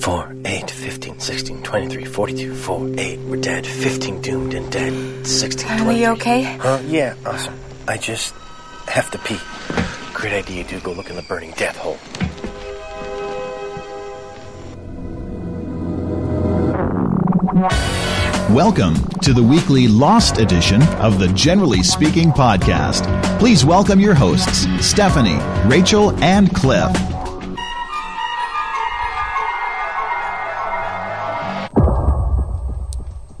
4, 8, 15, 16, 23, 42, 4, 8. We're dead. 15 doomed and dead. 16, 23. Are you okay? Yeah, awesome. I just have to pee. Great idea, dude. Go look in the burning death hole. Welcome to the weekly Lost edition of the Generally Speaking podcast. Please welcome your hosts, Stephanie, Rachel, and Cliff.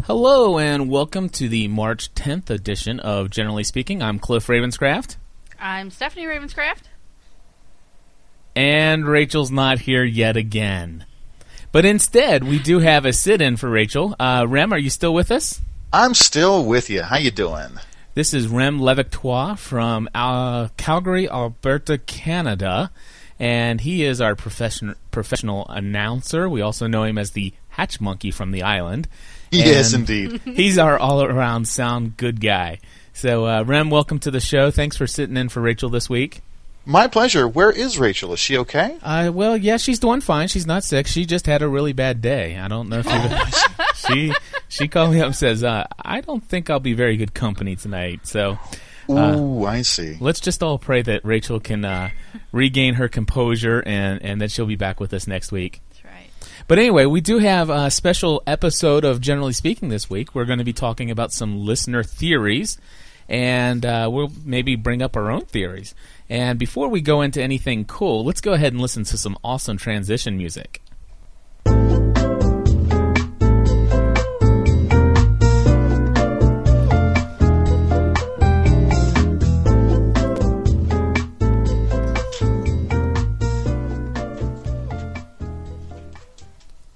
Hello, and welcome to the March 10th edition of Generally Speaking. I'm Cliff Ravenscraft. I'm Stephanie Ravenscraft. And Rachel's not here yet again. But instead, we do have a sit-in for Rachel. Rem, are you still with us? I'm still with you. How you doing? This is Rem Levictois from Calgary, Alberta, Canada, and he is our professional announcer. We also know him as the Hatch Monkey from the island. Yes, indeed. He's our all-around sound good guy. So, Rem, welcome to the show. Thanks for sitting in for Rachel this week. My pleasure. Where is Rachel? Is she okay? Well, yeah, she's doing fine. She's not sick. She just had a really bad day. I don't know if she called me up and says, I don't think I'll be very good company tonight. So, ooh, I see. Let's just all pray that Rachel can regain her composure and that she'll be back with us next week. That's right. But anyway, we do have a special episode of Generally Speaking this week. We're going to be talking about some listener theories, and we'll maybe bring up our own theories. And before we go into anything cool, let's go ahead and listen to some awesome transition music.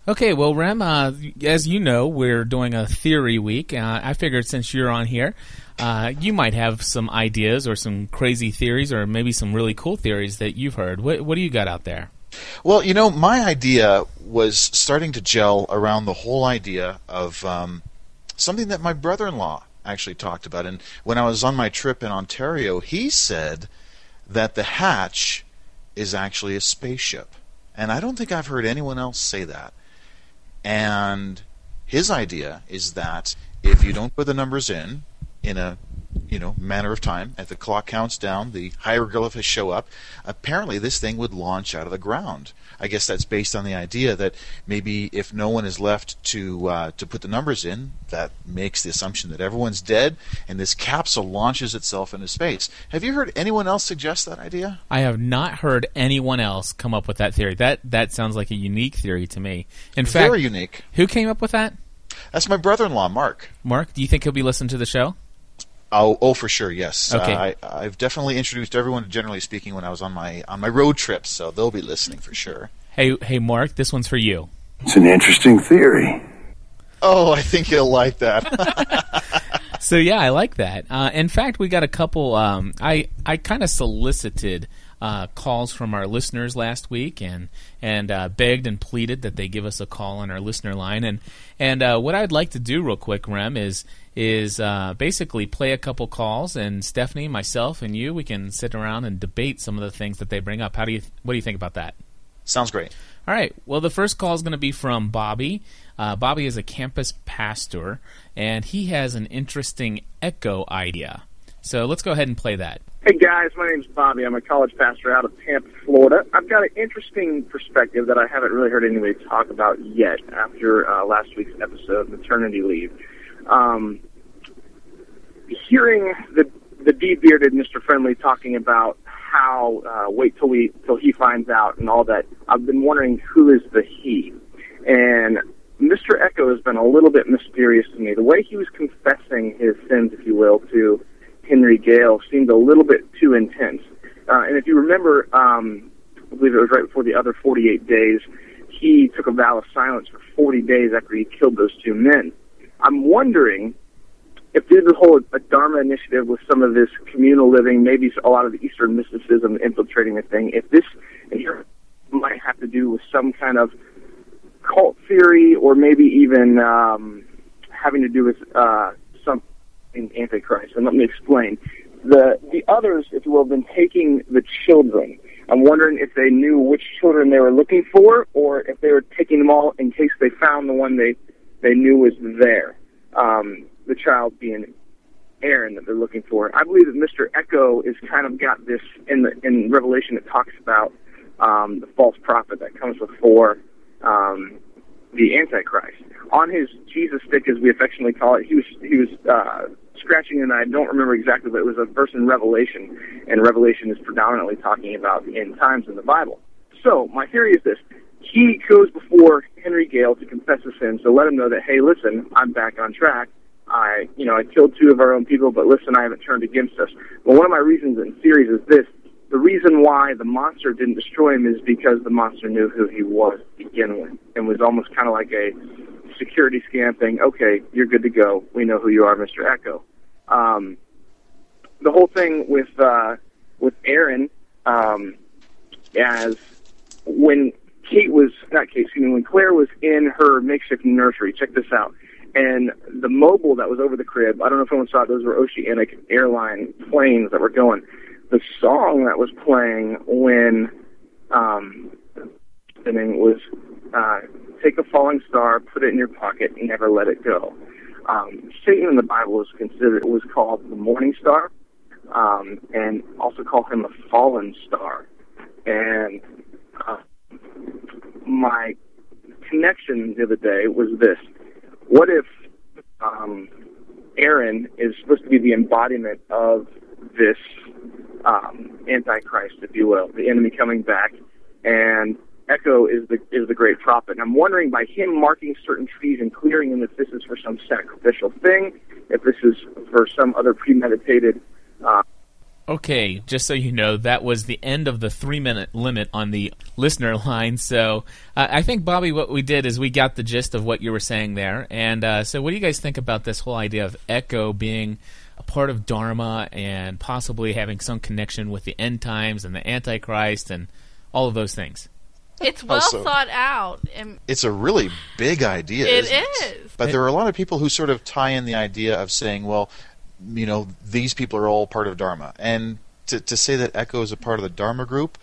Okay, well, Rem, as you know, we're doing a theory week. I figured since you're on here, you might have some ideas or some crazy theories or maybe some really cool theories that you've heard. What do you got out there? Well, you know, my idea was starting to gel around the whole idea of something that my brother-in-law actually talked about. And when I was on my trip in Ontario, he said that the hatch is actually a spaceship. And I don't think I've heard anyone else say that. And his idea is that if you don't put the numbers in a manner of time, as the clock counts down, the hieroglyphs show up. Apparently, this thing would launch out of the ground. I guess that's based on the idea that maybe if no one is left to put the numbers in, that makes the assumption that everyone's dead, and this capsule launches itself into space. Have you heard anyone else suggest that idea? I have not heard anyone else come up with that theory. That sounds like a unique theory to me. In fact, very unique. Who came up with that? That's my brother-in-law, Mark. Mark, do you think he'll be listening to the show? Oh, for sure, yes. Okay. I've definitely introduced everyone to Generally Speaking when I was on my road trips, so they'll be listening for sure. Hey, Mark, this one's for you. It's an interesting theory. Oh, I think you'll like that. So, yeah, I like that. In fact, we got a couple. I kind of solicited calls from our listeners last week and begged and pleaded that they give us a call on our listener line. And what I'd like to do real quick, Rem, is basically play a couple calls, and Stephanie, myself, and you, we can sit around and debate some of the things that they bring up. What do you think about that? Sounds great. All right. Well, the first call is going to be from Bobby. Bobby is a campus pastor, and he has an interesting echo idea. So let's go ahead and play that. Hey, guys. My name's Bobby. I'm a college pastor out of Tampa, Florida. I've got an interesting perspective that I haven't really heard anybody talk about yet after last week's episode, Maternity Leave. Hearing the de-bearded Mr. Friendly talking about how wait till he finds out and all that, I've been wondering who is the he. And Mr. Echo has been a little bit mysterious to me. The way he was confessing his sins, if you will, to Henry Gale seemed a little bit too intense. And if you remember, I believe it was right before the other 48 days, he took a vow of silence for 40 days after he killed those two men. I'm wondering if there's a whole Dharma initiative with some of this communal living, maybe a lot of the Eastern mysticism infiltrating the thing, if this might have to do with some kind of cult theory or maybe even having to do with something Antichrist. And let me explain. The others, if you will, have been taking the children I'm wondering if they knew which children they were looking for, or if they were taking them all in case they found the one they knew was there, the child being Aaron that they're looking for. I believe that Mr. Echo is kind of got this in Revelation. It talks about the false prophet that comes before the Antichrist. On his Jesus stick, as we affectionately call it, he was scratching, and I don't remember exactly, but it was a verse in Revelation, and Revelation is predominantly talking about the end times in the Bible. So my theory is this. He goes before Henry Gale to confess his sins, to let him know that, hey, listen, I'm back on track. I killed two of our own people, but listen, I haven't turned against us. Well, one of my reasons in theories is this. The reason why the monster didn't destroy him is because the monster knew who he was to begin with, and was almost kind of like a security scan thing. Okay, you're good to go. We know who you are, Mr. Echo. The whole thing with Aaron, as when Claire was in her makeshift nursery, check this out. And the mobile that was over the crib, I don't know if anyone saw it, those were Oceanic Airlines planes that were going. The song that was playing when the name was Take a Falling Star, Put It in Your Pocket, and Never Let It Go. Satan in the Bible was called the Morning Star, and also called him a fallen star. And my connection the other day was this. What if Aaron is supposed to be the embodiment of this Antichrist, if you will, the enemy coming back, and Echo is the great prophet? And I'm wondering, by him marking certain trees and clearing them, if this is for some sacrificial thing, if this is for some other premeditated... Okay, just so you know, that was the end of the 3-minute limit on the listener line. So I think, Bobby, what we did is we got the gist of what you were saying there. And so what do you guys think about this whole idea of Echo being a part of Dharma and possibly having some connection with the end times and the Antichrist and all of those things? It's well thought out. It's a really big idea. It is. But there are a lot of people who sort of tie in the idea of saying, well, you know, these people are all part of Dharma. And to say that Echo is a part of the Dharma group,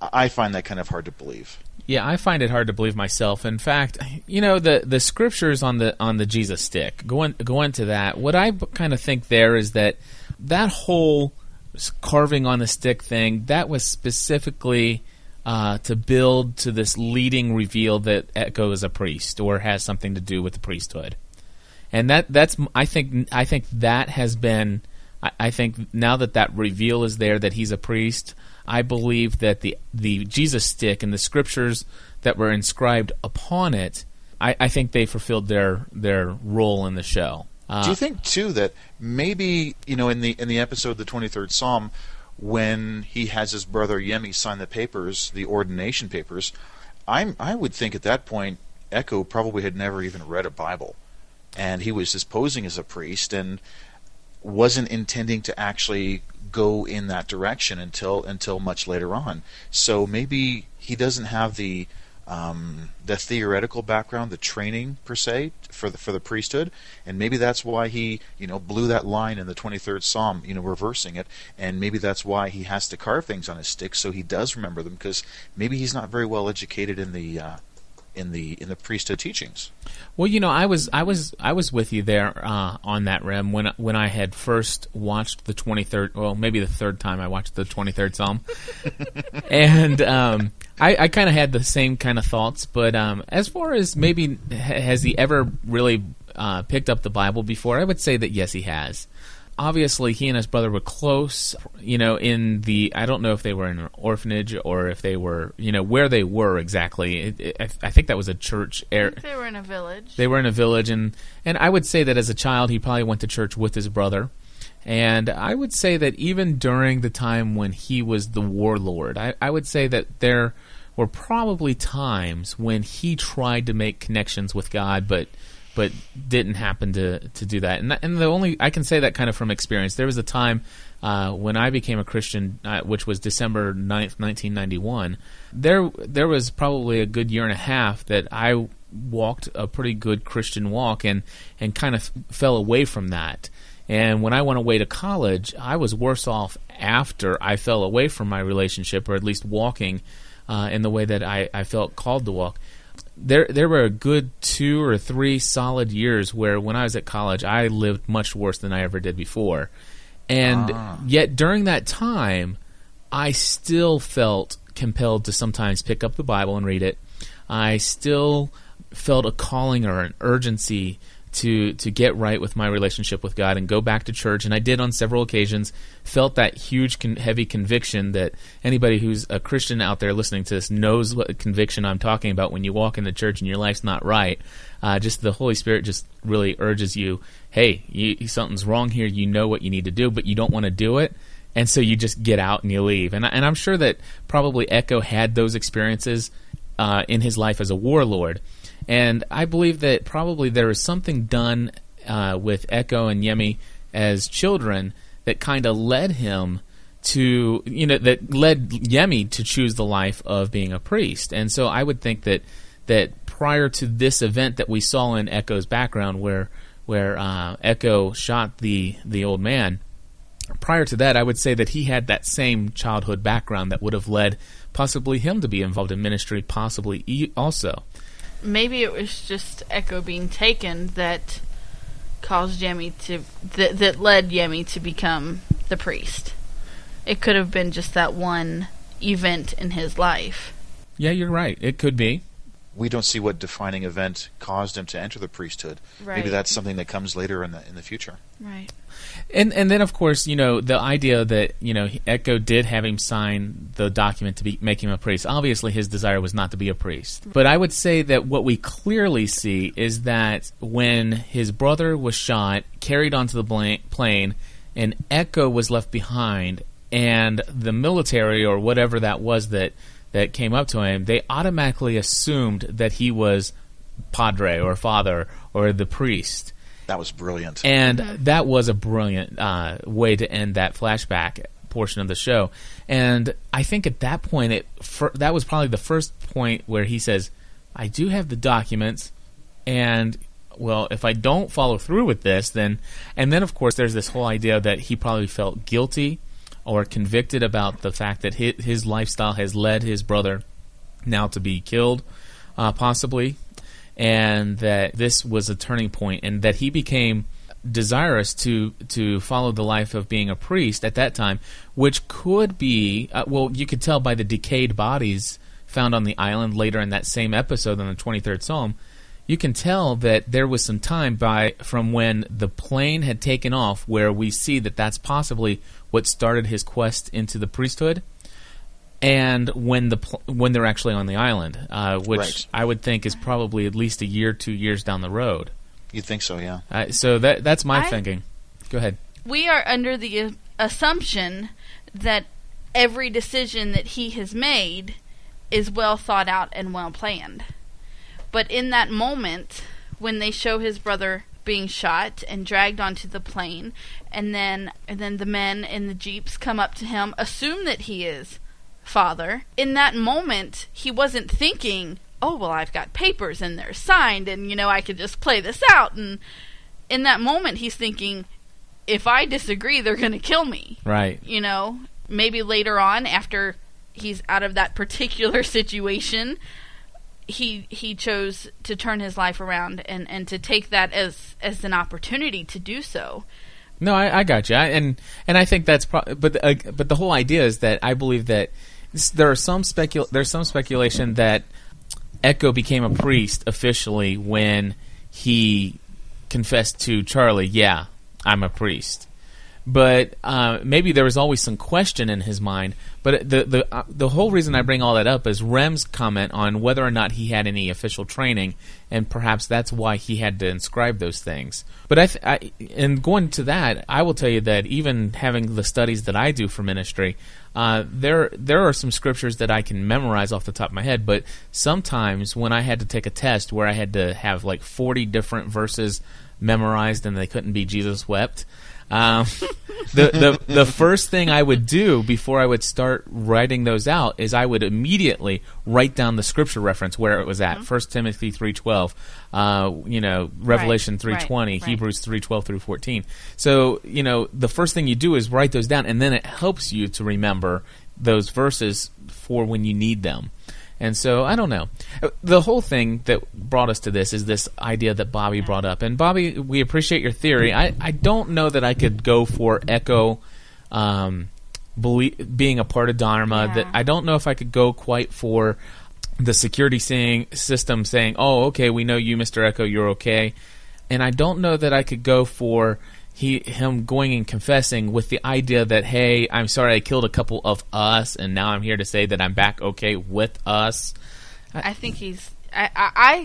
I find that kind of hard to believe. Yeah, I find it hard to believe myself. In fact, you know, the scriptures on the Jesus stick, go into that. What I kind of think there is that whole carving on the stick thing, that was specifically to build to this leading reveal that Echo is a priest or has something to do with the priesthood. And that's I think that has been, I think now that reveal is there that he's a priest, I believe that the Jesus stick and the scriptures that were inscribed upon it, I think they fulfilled their role in the show. Do you think too that maybe, you know, in the episode the 23rd Psalm, when he has his brother Yemi sign the papers, the ordination papers, I would think at that point Echo probably had never even read a Bible. And he was just posing as a priest and wasn't intending to actually go in that direction until much later on. So maybe he doesn't have the theoretical background, the training per se for the priesthood, and maybe that's why he, you know, blew that line in the 23rd Psalm, you know, reversing it, and maybe that's why he has to carve things on his stick so he does remember them, because maybe he's not very well educated in the priesthood teachings. Well, you know, I was with you there on that, Rem, when I had first watched the 23rd, well, maybe the third time I watched the 23rd Psalm, and I kind of had the same kind of thoughts. But as far as maybe has he ever really picked up the Bible before, I would say that yes, he has. Obviously, he and his brother were close, you know, I don't know if they were in an orphanage or if they were, you know, where they were exactly. I think that was a church. I think they were in a village. They were in a village, and I would say that as a child, he probably went to church with his brother. And I would say that even during the time when he was the warlord, I would say that there were probably times when he tried to make connections with God, but didn't happen to do that. And the only, I can say that kind of from experience. There was a time when I became a Christian, which was December 9th, 1991. There was probably a good year and a half that I walked a pretty good Christian walk and kind of fell away from that. And when I went away to college, I was worse off after I fell away from my relationship, or at least walking in the way that I felt called to walk. There were a good 2 or 3 solid years where when I was at college, I lived much worse than I ever did before. And yet during that time, I still felt compelled to sometimes pick up the Bible and read it. I still felt a calling or an urgency to get right with my relationship with God and go back to church. And I did on several occasions, felt that huge, heavy conviction that anybody who's a Christian out there listening to this knows what conviction I'm talking about when you walk into church and your life's not right. Just the Holy Spirit just really urges you, hey, something's wrong here. You know what you need to do, but you don't want to do it. And so you just get out and you leave. And I'm sure that probably Echo had those experiences in his life as a warlord. And I believe that probably there is something done with Echo and Yemi as children that kind of led him to, that led Yemi to choose the life of being a priest. And so I would think that prior to this event that we saw in Echo's background where Echo shot the old man, prior to that, I would say that he had that same childhood background that would have led possibly him to be involved in ministry, possibly also. Maybe it was just Echo being taken that caused Yemi that led Yemi to become the priest. It could have been just that one event in his life. Yeah, you're right. It could be. We don't see what defining event caused him to enter the priesthood. Right. Maybe that's something that comes later in the future. Right. And then, of course, the idea that, Echo did have him sign the document to make him a priest. Obviously, his desire was not to be a priest. But I would say that what we clearly see is that when his brother was shot, carried onto the plane, and Echo was left behind, and the military or whatever that was that came up to him, they automatically assumed that he was padre or father or the priest. That was brilliant. And that was a brilliant way to end that flashback portion of the show. And I think at that point, that was probably the first point where he says, I do have the documents, and, well, if I don't follow through with this, then... And then, of course, there's this whole idea that he probably felt guilty or convicted about the fact that his lifestyle has led his brother now to be killed, possibly, and that this was a turning point, and that he became desirous to follow the life of being a priest at that time, which could be, you could tell by the decayed bodies found on the island later in that same episode in the 23rd Psalm. You can tell that there was some time from when the plane had taken off where we see that that's possibly what started his quest into the priesthood, and when they're actually on the island, which right. I would think is probably at least a year, 2 years down the road. You'd think so, yeah. So that's my thinking. Go ahead. We are under the assumption that every decision that he has made is well thought out and well planned. But in that moment, when they show his brother being shot and dragged onto the plane, and then the men in the jeeps come up to him, assume that he is father. In that moment, he wasn't thinking, oh, well, I've got papers and they're signed and, I could just play this out. And in that moment, he's thinking, if I disagree, they're going to kill me. Right. Maybe later on, after he's out of that particular situation, he chose to turn his life around and to take that as an opportunity to do so. No, I got you. And I think that's but the whole idea is that I believe that there's some speculation that Echo became a priest officially when he confessed to Charlie, yeah, I'm a priest. But maybe there was always some question in his mind. But the whole reason I bring all that up is Rem's comment on whether or not he had any official training, and perhaps that's why he had to inscribe those things. But and going to that, I will tell you that even having the studies that I do for ministry, there are some scriptures that I can memorize off the top of my head. But sometimes when I had to take a test where I had to have like 40 different verses memorized and they couldn't be Jesus wept. The first thing I would do before I would start writing those out is I would immediately write down the scripture reference where it was at. 1 Timothy 3:12, you know, Revelation 3:20, Hebrews 3:12 through 14. So, you know, the first thing you do is write those down, and then it helps you to remember those verses for when you need them. And so, I don't know. The whole thing that brought us to this is this idea that Bobby brought up. And, Bobby, we appreciate your theory. I don't know that I could go for echo being a part of Dharma. Yeah. That I don't know if I could go quite for the security system saying, oh, okay, we know you, Mr. Echo, you're okay. And I don't know that I could go for him going and confessing with the idea that, hey, I'm sorry I killed a couple of us, and now I'm here to say that I'm back okay with us. I think he's... I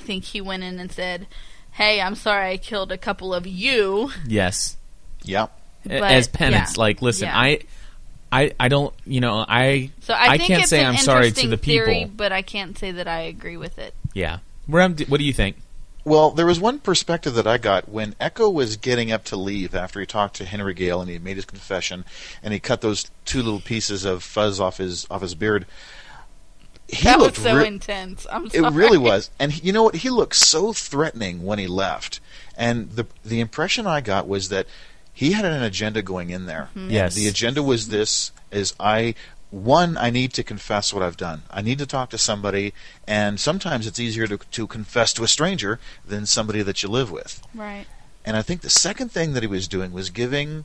think he went in and said, hey, I'm sorry I killed a couple of you. Yes. Yep. But, as penance, like, listen, I don't, you know, I think can't say I'm sorry to the people. Theory, but I can't say that I agree with it. Yeah. What do you think? Well, there was one perspective that I got when Echo was getting up to leave after he talked to Henry Gale and he made his confession and he cut those two little pieces of fuzz off his beard. That was so intense. I'm sorry. It really was. And you know what? He looked so threatening when he left. And the impression I got was that he had an agenda going in there. Mm-hmm. Yes. The agenda was this, is I need to confess what I've done. I need to talk to somebody, and sometimes it's easier to confess to a stranger than somebody that you live with. Right. And I think the second thing that he was doing was giving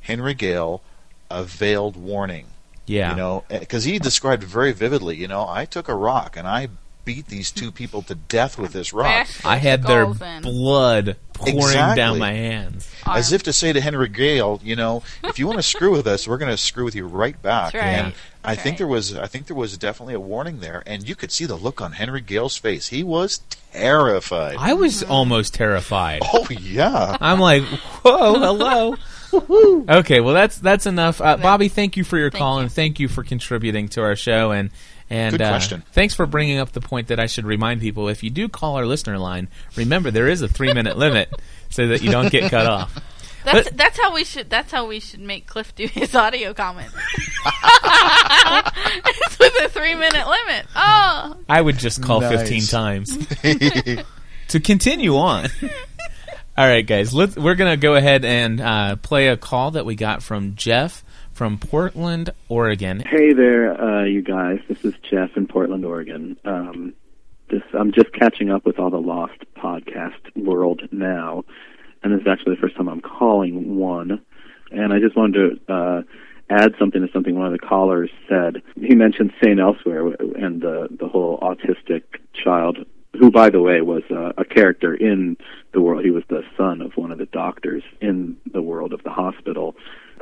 Henry Gale a veiled warning. Yeah. You know, because he described very vividly, you know, I took a rock and I beat these two people to death with this rock. I had their blood pouring down my hands. As if to say to Henry Gale, you know, if you want to screw with us, we're going to screw with you right back. Right. And I think there was definitely a warning there, and you could see the look on Henry Gale's face. He was terrified. I was almost terrified. Oh yeah. I'm like, whoa, hello. Okay, well that's enough. Bobby, thank you for your call and thank you for contributing to our show. And good question. Thanks for bringing up the point that I should remind people, if you do call our listener line, remember there is a 3-minute limit so that you don't get cut off. That's how we should make Cliff do his audio comment. It's with a 3-minute limit. Oh, I would just call 15 times to continue on. All right, guys, we're gonna go ahead and play a call that we got from Jeff from Portland, Oregon. Hey there, you guys. This is Jeff in Portland, Oregon. I'm just catching up with all the Lost podcast world now, and this is actually the first time I'm calling one. And I just wanted to add something to something one of the callers said. He mentioned St. Elsewhere and the whole autistic child, who, by the way, was a character in the world. He was the son of one of the doctors in the world of the hospital.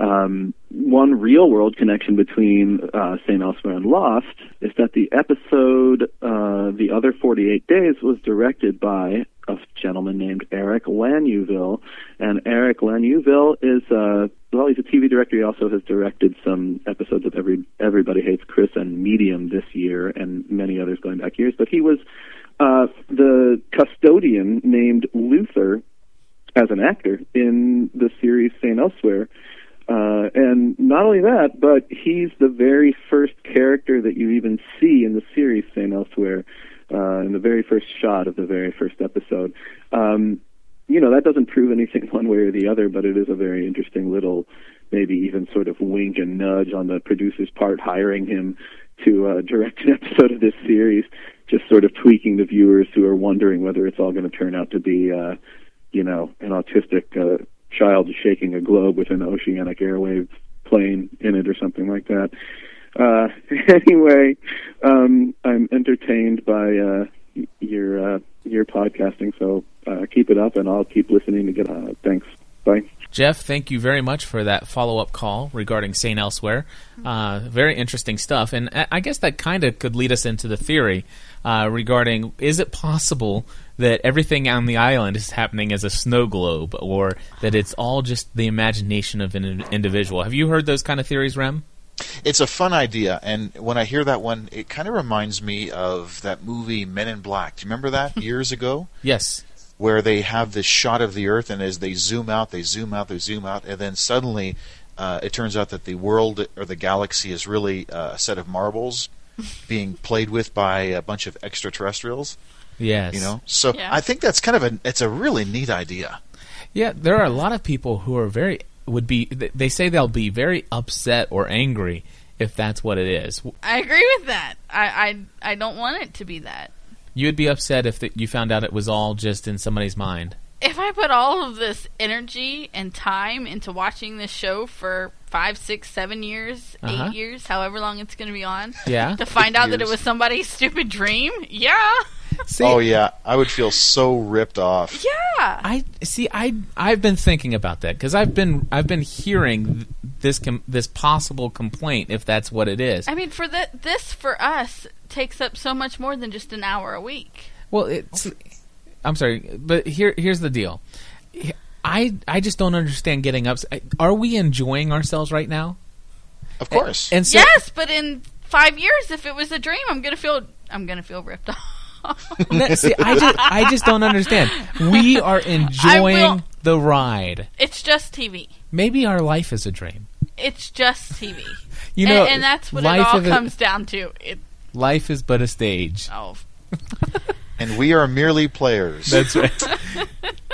One real-world connection between St. Elsewhere and Lost is that the episode The Other 48 Days was directed by a gentleman named Eric Lanouville. And Eric Lanouville is he's a TV director. He also has directed some episodes of Everybody Hates Chris and Medium this year and many others going back years. But he was the custodian named Luther as an actor in the series St. Elsewhere. And not only that, but he's the very first character that you even see in the series St. Elsewhere, in the very first shot of the very first episode. You know, that doesn't prove anything one way or the other, but it is a very interesting little, maybe even sort of wink and nudge on the producer's part, hiring him to direct an episode of this series, just sort of tweaking the viewers who are wondering whether it's all going to turn out to be, you know, an autistic child shaking a globe with an Oceanic Airwaves plane in it or something like that. Anyway, I'm entertained by your podcasting, so keep it up, and I'll keep listening to get thanks. Bye. Jeff, thank you very much for that follow-up call regarding St. Elsewhere. Very interesting stuff, and I guess that kind of could lead us into the theory regarding, is it possible that everything on the island is happening as a snow globe, or that it's all just the imagination of an individual? Have you heard those kind of theories, Rem? It's a fun idea, and when I hear that one, it kind of reminds me of that movie Men in Black. Do you remember that years ago? Yes. Where they have this shot of the Earth, and as they zoom out, and then suddenly it turns out that the world or the galaxy is really a set of marbles. being played with by a bunch of extraterrestrials. Yes. You know? So yeah. I think that's kind of it's a really neat idea. Yeah, there are a lot of people who are they say they'll be very upset or angry if that's what it is. I agree with that. I don't want it to be that. You'd be upset if you found out it was all just in somebody's mind. If I put all of this energy and time into watching this show for 5, 6, 7 years, 8 years, however long it's going to be on, yeah, to find out that it was somebody's stupid dream, yeah. See, oh yeah, I would feel so ripped off. Yeah, I've been thinking about that because I've been hearing this possible complaint if that's what it is. I mean, for this for us takes up so much more than just an hour a week. Well, I'm sorry, but here's the deal. I just don't understand getting upset. Are we enjoying ourselves right now? Of course. And so, yes, but in 5 years, if it was a dream, I'm gonna feel ripped off. See, I just don't understand. We are enjoying the ride. It's just TV. Maybe our life is a dream. It's just TV. You know, and that's what it all comes down to. Life is but a stage. Oh. And we are merely players. That's right.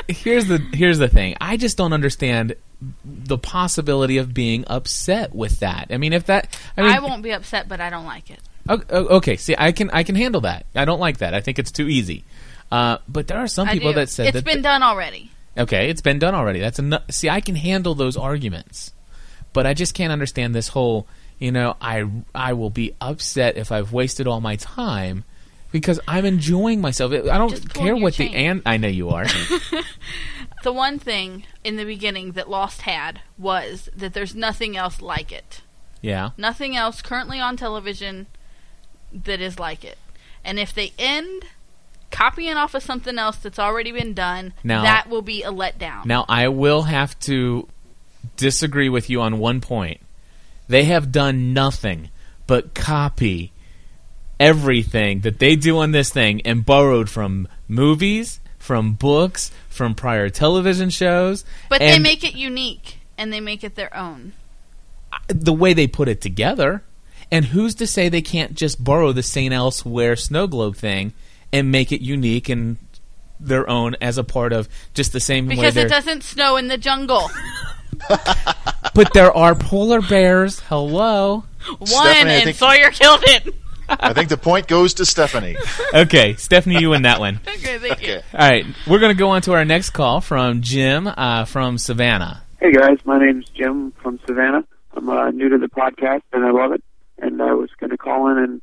Here's the thing. I just don't understand the possibility of being upset with that. I mean, I won't be upset, but I don't like it. Okay. See, I can handle that. I don't like that. I think it's too easy. But there are some people that said it's been done already. Okay, it's been done already. That's enough. See, I can handle those arguments, but I just can't understand this whole. You know, I will be upset if I've wasted all my time. Because I'm enjoying myself. I don't care what the and I know you are. The one thing in the beginning that Lost had was that there's nothing else like it. Yeah. Nothing else currently on television that is like it. And if they end copying off of something else that's already been done, that will be a letdown. Now, I will have to disagree with you on one point. They have done nothing but copy everything that they do on this thing and borrowed from movies, from books, from prior television shows. But they make it unique and they make it their own. The way they put it together. And who's to say they can't just borrow the St. Elsewhere snow globe thing and make it unique and their own as a part of just the same way. Because it doesn't snow in the jungle. But there are polar bears. Hello. One and Sawyer killed it. I think the point goes to Stephanie. Okay, Stephanie, you win that one. Okay, thank you. All right, we're going to go on to our next call from Jim from Savannah. Hey, guys. My name's Jim from Savannah. I'm new to the podcast, and I love it. And I was going to call in and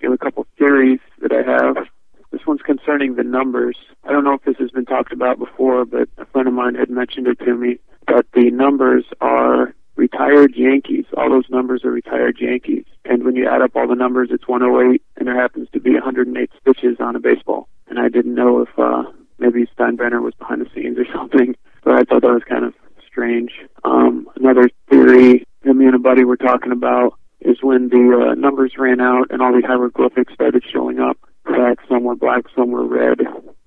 give a couple theories that I have. This one's concerning the numbers. I don't know if this has been talked about before, but a friend of mine had mentioned it to me, that the numbers are retired Yankees. All those numbers are retired Yankees. And when you add up all the numbers, it's 108, and there happens to be 108 stitches on a baseball. And I didn't know if maybe Steinbrenner was behind the scenes or something, but I thought that was kind of strange. Another theory that me and a buddy were talking about is when the numbers ran out and all the hieroglyphics started showing up, that some were black, some were red.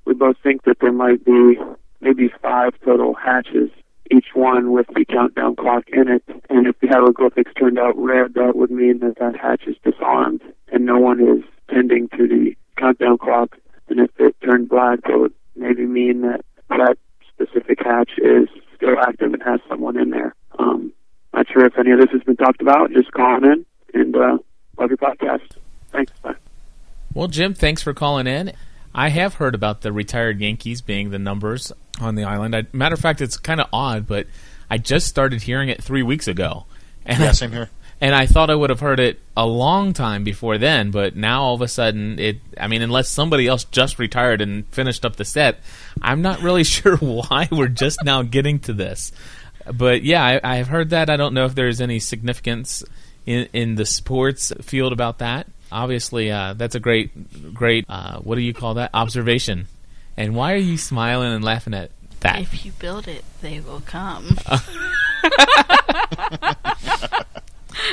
We both think that there might be maybe 5 total hatches, each one with the countdown clock in it. And if the hieroglyphics turned out red, that would mean that hatch is disarmed and no one is tending to the countdown clock. And if it turned black, that would maybe mean that specific hatch is still active and has someone in there. Not sure if any of this has been talked about. Just calling in and love your podcast. Thanks. Bye. Well, Jim, thanks for calling in. I have heard about the retired Yankees being the numbers on the island. Matter of fact, it's kind of odd, but I just started hearing it 3 weeks ago. And yeah, same here. And I thought I would have heard it a long time before then, but now all of a sudden, unless somebody else just retired and finished up the set, I'm not really sure why we're just now getting to this. But yeah, I've heard that. I don't know if there's any significance in the sports field about that. Obviously, that's a great. What do you call that? Observation. And why are you smiling and laughing at that? If you build it, they will come.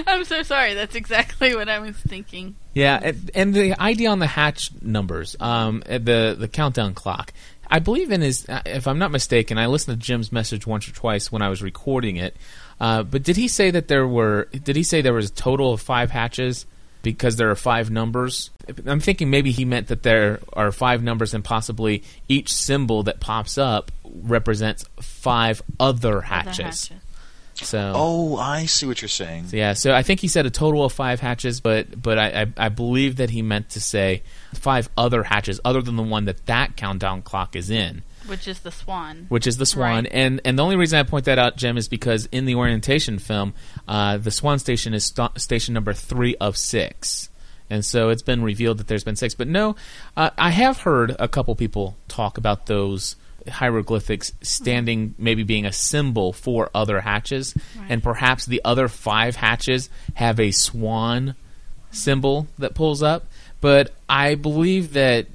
I'm so sorry. That's exactly what I was thinking. Yeah, and the idea on the hatch numbers, the countdown clock. I believe if I'm not mistaken, I listened to Jim's message once or twice when I was recording it. But did he say there was a total of 5 hatches? because there are five numbers. I'm thinking maybe he meant that there are five numbers and possibly each symbol that pops up represents five other hatches. So, oh, I see what you're saying. So, yeah, so I think he said a total of five hatches, but I believe that he meant to say five other hatches other than the one that countdown clock is in. Which is the swan. Right. And the only reason I point that out, Jim, is because in the orientation film, the swan station is station number 3 of 6. And so it's been revealed that there's been 6. But no, I have heard a couple people talk about those hieroglyphics standing, maybe being a symbol for other hatches. Right. And perhaps the other 5 hatches have a swan symbol that pulls up. But I believe that,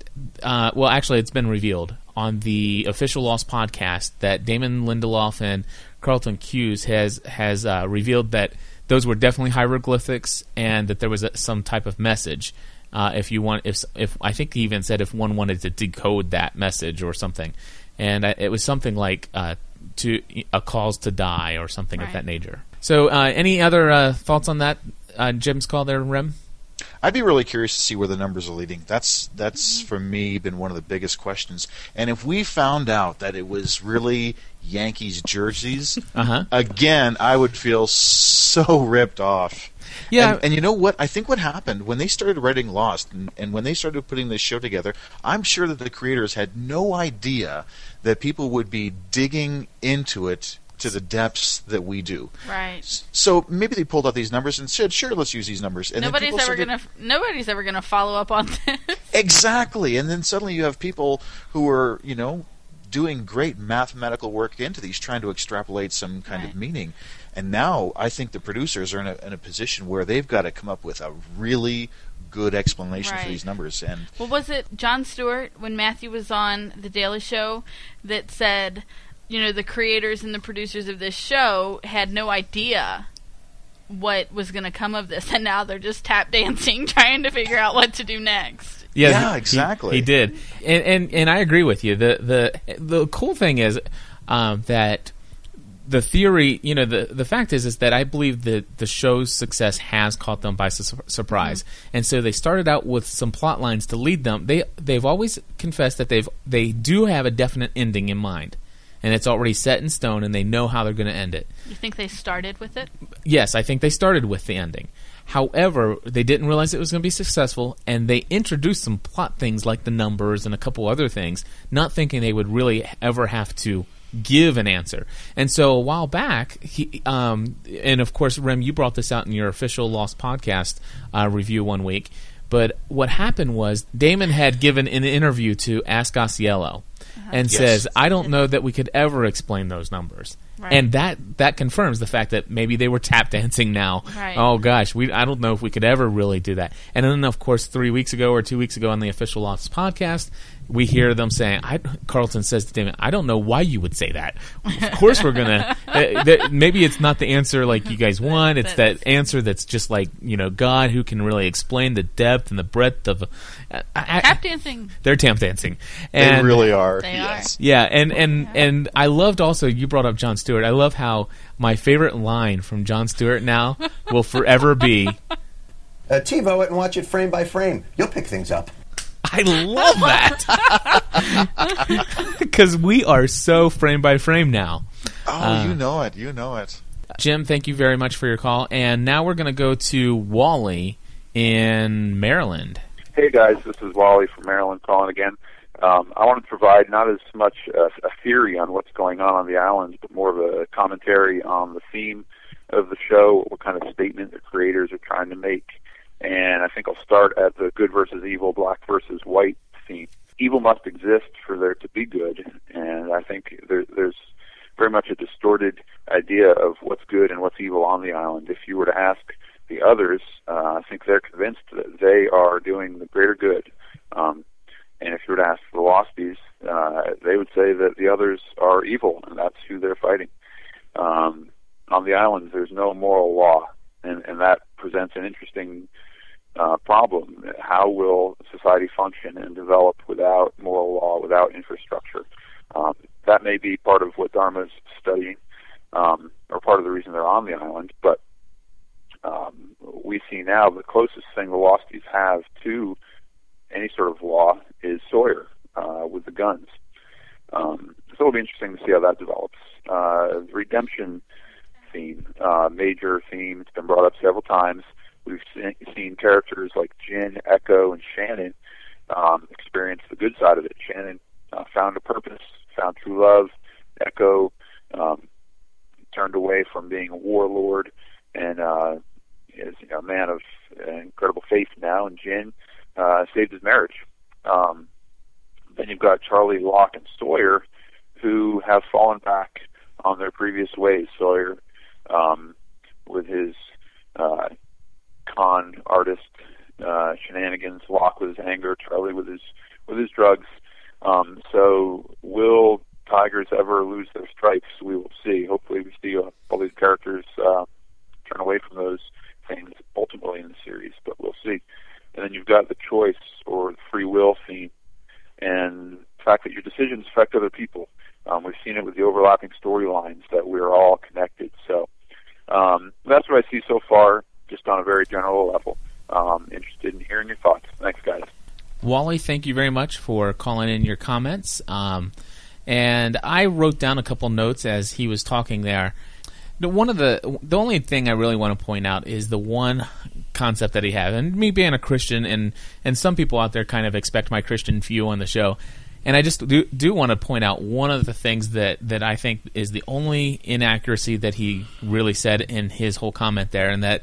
well, actually, it's been revealed on the official Lost podcast that Damon Lindelof and Carlton Cuse has revealed that those were definitely hieroglyphics and that there was some type of message. If I think he even said if one wanted to decode that message or something, and it was something like to a cause to die or something right. of that nature. So, any other thoughts on that? Jim's call there, Rem? I'd be really curious to see where the numbers are leading. That's for me been one of the biggest questions. And if we found out that it was really Yankees jerseys, again, I would feel so ripped off. Yeah, and you know what? I think what happened when they started writing Lost and when they started putting this show together, I'm sure that the creators had no idea that people would be digging into it to the depths that we do. Right. So maybe they pulled out these numbers and said, "Sure, let's use these numbers." And nobody's ever gonna follow up on this. Exactly. And then suddenly you have people who are, you know, doing great mathematical work into these, trying to extrapolate some kind right. of meaning. And now I think the producers are in a position where they've got to come up with a really good explanation right. for these numbers. And well, was it Jon Stewart when Matthew was on The Daily Show that said, you know, the creators and the producers of this show had no idea what was going to come of this, and now they're just tap dancing, trying to figure out what to do next. Yeah, exactly. He did, and I agree with you. The cool thing is that the theory, you know, the fact is that I believe that the show's success has caught them by surprise, mm-hmm. and so they started out with some plot lines to lead them. They've always confessed that they do have a definite ending in mind. And it's already set in stone, and they know how they're going to end it. You think they started with it? Yes, I think they started with the ending. However, they didn't realize it was going to be successful, and they introduced some plot things like the numbers and a couple other things, not thinking they would really ever have to give an answer. And so a while back, he and of course, Rem, you brought this out in your official Lost podcast review one week, but what happened was Damon had given an interview to Ask Osceola, and yes. says, I don't know that we could ever explain those numbers. Right. And that confirms the fact that maybe they were tap dancing now. Right. Oh, gosh, I don't know if we could ever really do that. And then, of course, 3 weeks ago or 2 weeks ago on the Official Lost podcast, we hear them saying, Carlton says to Damon, I don't know why you would say that. Of course we're going to. Maybe it's not the answer like you guys want. It's that answer that's just like, you know, God, who can really explain the depth and the breadth of. Tap dancing. They're tap dancing. And, they really are. They yes. are. Yeah, and I loved also, you brought up Jon Stewart. I love how my favorite line from Jon Stewart now will forever be. TiVo it and watch it frame by frame. You'll pick things up. I love that. Because we are so frame by frame now. Oh, you know it. You know it. Jim, thank you very much for your call. And now we're going to go to Wally in Maryland. Hey, guys. This is Wally from Maryland calling again. I want to provide not as much a theory on what's going on the islands, but more of a commentary on the theme of the show, what kind of statement the creators are trying to make. And I think I'll start at the good versus evil, black versus white theme. Evil must exist for there to be good, and I think there's very much a distorted idea of what's good and what's evil on the island. If you were to ask the others, I think they're convinced that they are doing the greater good. And if you were to ask the Losties, they would say that the others are evil, and that's who they're fighting. On the islands, there's no moral law, and that presents an interesting problem. How will society function and develop without moral law, without infrastructure? That may be part of what Dharma's studying, or part of the reason they're on the island, but we see now, the closest thing the Losties have to any sort of law is Sawyer with the guns. So it'll be interesting to see how that develops. The redemption theme, major theme, it's been brought up several times. We've seen characters like Jin, Echo, and Shannon experience the good side of it. Shannon found a purpose, found true love. Echo turned away from being a warlord and is a man of incredible faith now. And Jin saved his marriage. Then you've got Charlie, Locke, and Sawyer, who have fallen back on their previous ways. Sawyer, with his con artist shenanigans, Locke with his anger, Charlie with his drugs. So will tigers ever lose their stripes? We will see. Hopefully, we see all these characters turn away from those things ultimately in the series, but we'll see. And then you've got the choice or the free will theme, and the fact that your decisions affect other people. We've seen it with the overlapping storylines, that we're all connected. So that's what I see so far, just on a very general level. Interested in hearing your thoughts. Thanks, guys. Wally, thank you very much for calling in your comments. And I wrote down a couple notes as he was talking there. One of the only thing I really want to point out is the one concept that he had. And me being a Christian, and some people out there kind of expect my Christian view on the show. And I just do want to point out one of the things that I think is the only inaccuracy that he really said in his whole comment there, and that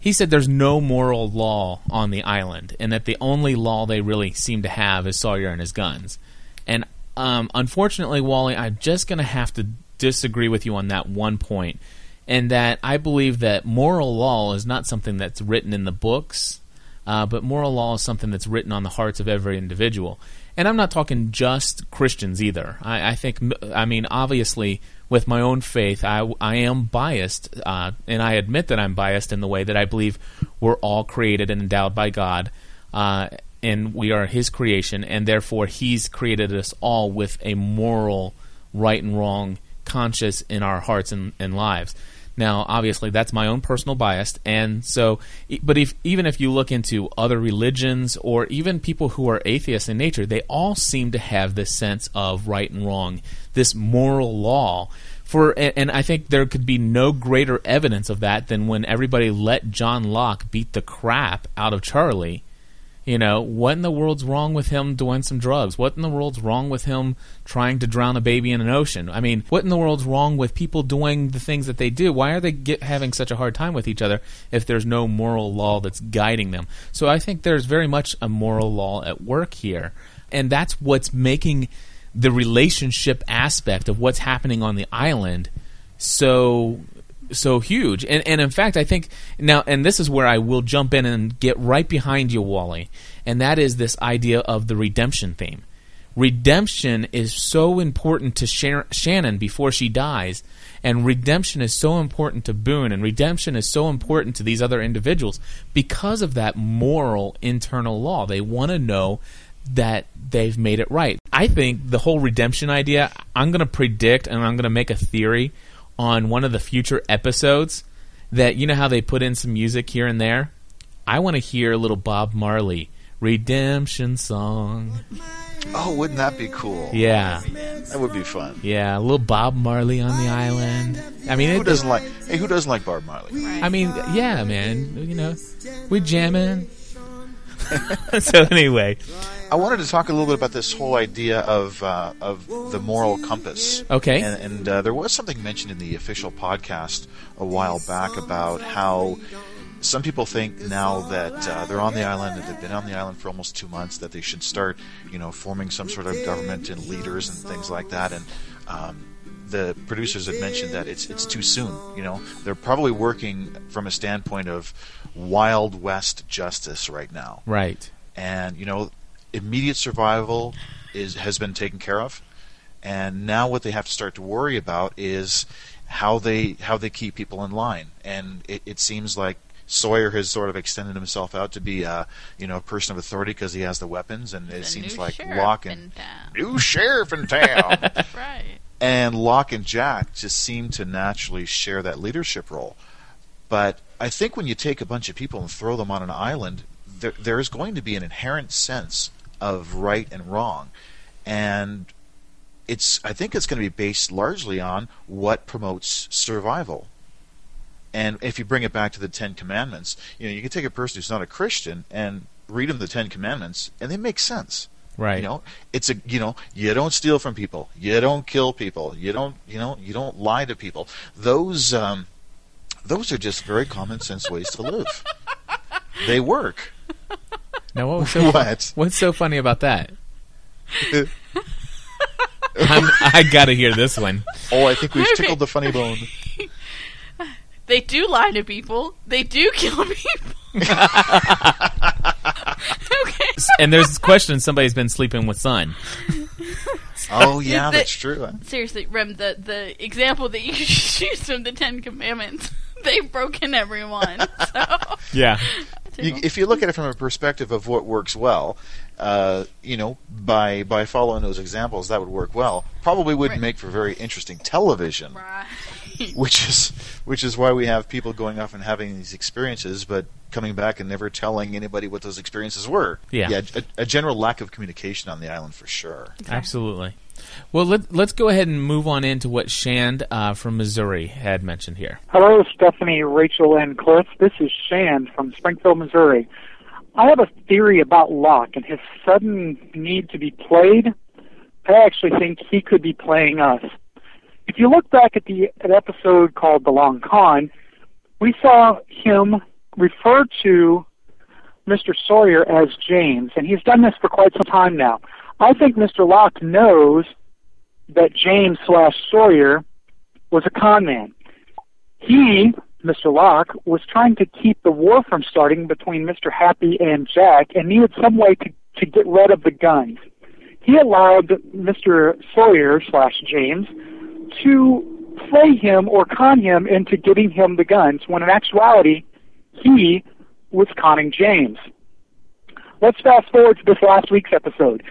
he said there's no moral law on the island, and that the only law they really seem to have is Sawyer and his guns. And unfortunately, Wally, I'm just going to have to disagree with you on that one point, and that I believe that moral law is not something that's written in the books, but moral law is something that's written on the hearts of every individual. And I'm not talking just Christians either. I mean, obviously, with my own faith, I am biased, and I admit that I'm biased in the way that I believe we're all created and endowed by God, and we are His creation, and therefore He's created us all with a moral right and wrong conscious in our hearts and lives. Now, obviously, that's my own personal bias, and so. But even if you look into other religions or even people who are atheists in nature, they all seem to have this sense of right and wrong, this moral law. And I think there could be no greater evidence of that than when everybody let John Locke beat the crap out of Charlie. You know, what in the world's wrong with him doing some drugs? What in the world's wrong with him trying to drown a baby in an ocean? I mean, what in the world's wrong with people doing the things that they do? Why are they having such a hard time with each other if there's no moral law that's guiding them? So I think there's very much a moral law at work here, and that's what's making the relationship aspect of what's happening on the island so huge. And in fact, I think now, and this is where I will jump in and get right behind you, Wally, and that is this idea of the redemption theme. Redemption is so important to Shannon before she dies, and redemption is so important to Boone, and redemption is so important to these other individuals because of that moral internal law. They want to know that they've made it right. I think the whole redemption idea, I'm going to predict and I'm going to make a theory on one of the future episodes that, you know how they put in some music here and there? I want to hear a little Bob Marley redemption song. Oh, wouldn't that be cool? Yeah. That would be fun. Yeah, a little Bob Marley on the island. I mean, who doesn't like Bob Marley? I mean, yeah, man. You know, we're jamming. So anyway, I wanted to talk a little bit about this whole idea of the moral compass. Okay, and there was something mentioned in the official podcast a while back about how some people think now that they're on the island, that they've been on the island for almost 2 months, that they should start, forming some sort of government and leaders and things like that. And the producers had mentioned that it's too soon. They're probably working from a standpoint of Wild West justice right now. Right. And, immediate survival has been taken care of. And now what they have to start to worry about is how they keep people in line. And it seems like Sawyer has sort of extended himself out to be a person of authority because he has the weapons. And it seems like Locke and new sheriff in town. Right. And Locke and Jack just seem to naturally share that leadership role. But I think when you take a bunch of people and throw them on an island, there is going to be an inherent sense of right and wrong, and I think it's going to be based largely on what promotes survival. And if you bring it back to the Ten Commandments, you can take a person who's not a Christian and read them the Ten Commandments, and they make sense. Right. It's you don't steal from people, you don't kill people, you don't lie to people. Those are just very common sense ways to live. They work. Now, what's so funny about that? I gotta hear this one. Oh, I think we've tickled the funny bone. They do lie to people. They do kill people. Okay. And there's this question: somebody's been sleeping with Sun. Oh yeah, that's true. Seriously, Rem, the example that you choose from the Ten Commandments, they've broken everyone. So. Yeah. If you look at it from a perspective of what works well, by following those examples, that would work well. Probably wouldn't make for very interesting television, right. Which is why we have people going off and having these experiences, but coming back and never telling anybody what those experiences were. Yeah, a general lack of communication on the island for sure. Okay. Absolutely. Well, let's go ahead and move on into what Shand from Missouri had mentioned here. Hello, Stephanie, Rachel, and Cliff. This is Shand from Springfield, Missouri. I have a theory about Locke and his sudden need to be played. I actually think he could be playing us. If you look back at an episode called The Long Con, we saw him refer to Mr. Sawyer as James, and he's done this for quite some time now. I think Mr. Locke knows that James/Sawyer was a con man. He, Mr. Locke, was trying to keep the war from starting between Mr. Happy and Jack and needed some way to get rid of the guns. He allowed Mr. Sawyer/James to play him or con him into giving him the guns when in actuality he was conning James. Let's fast forward to this last week's episode.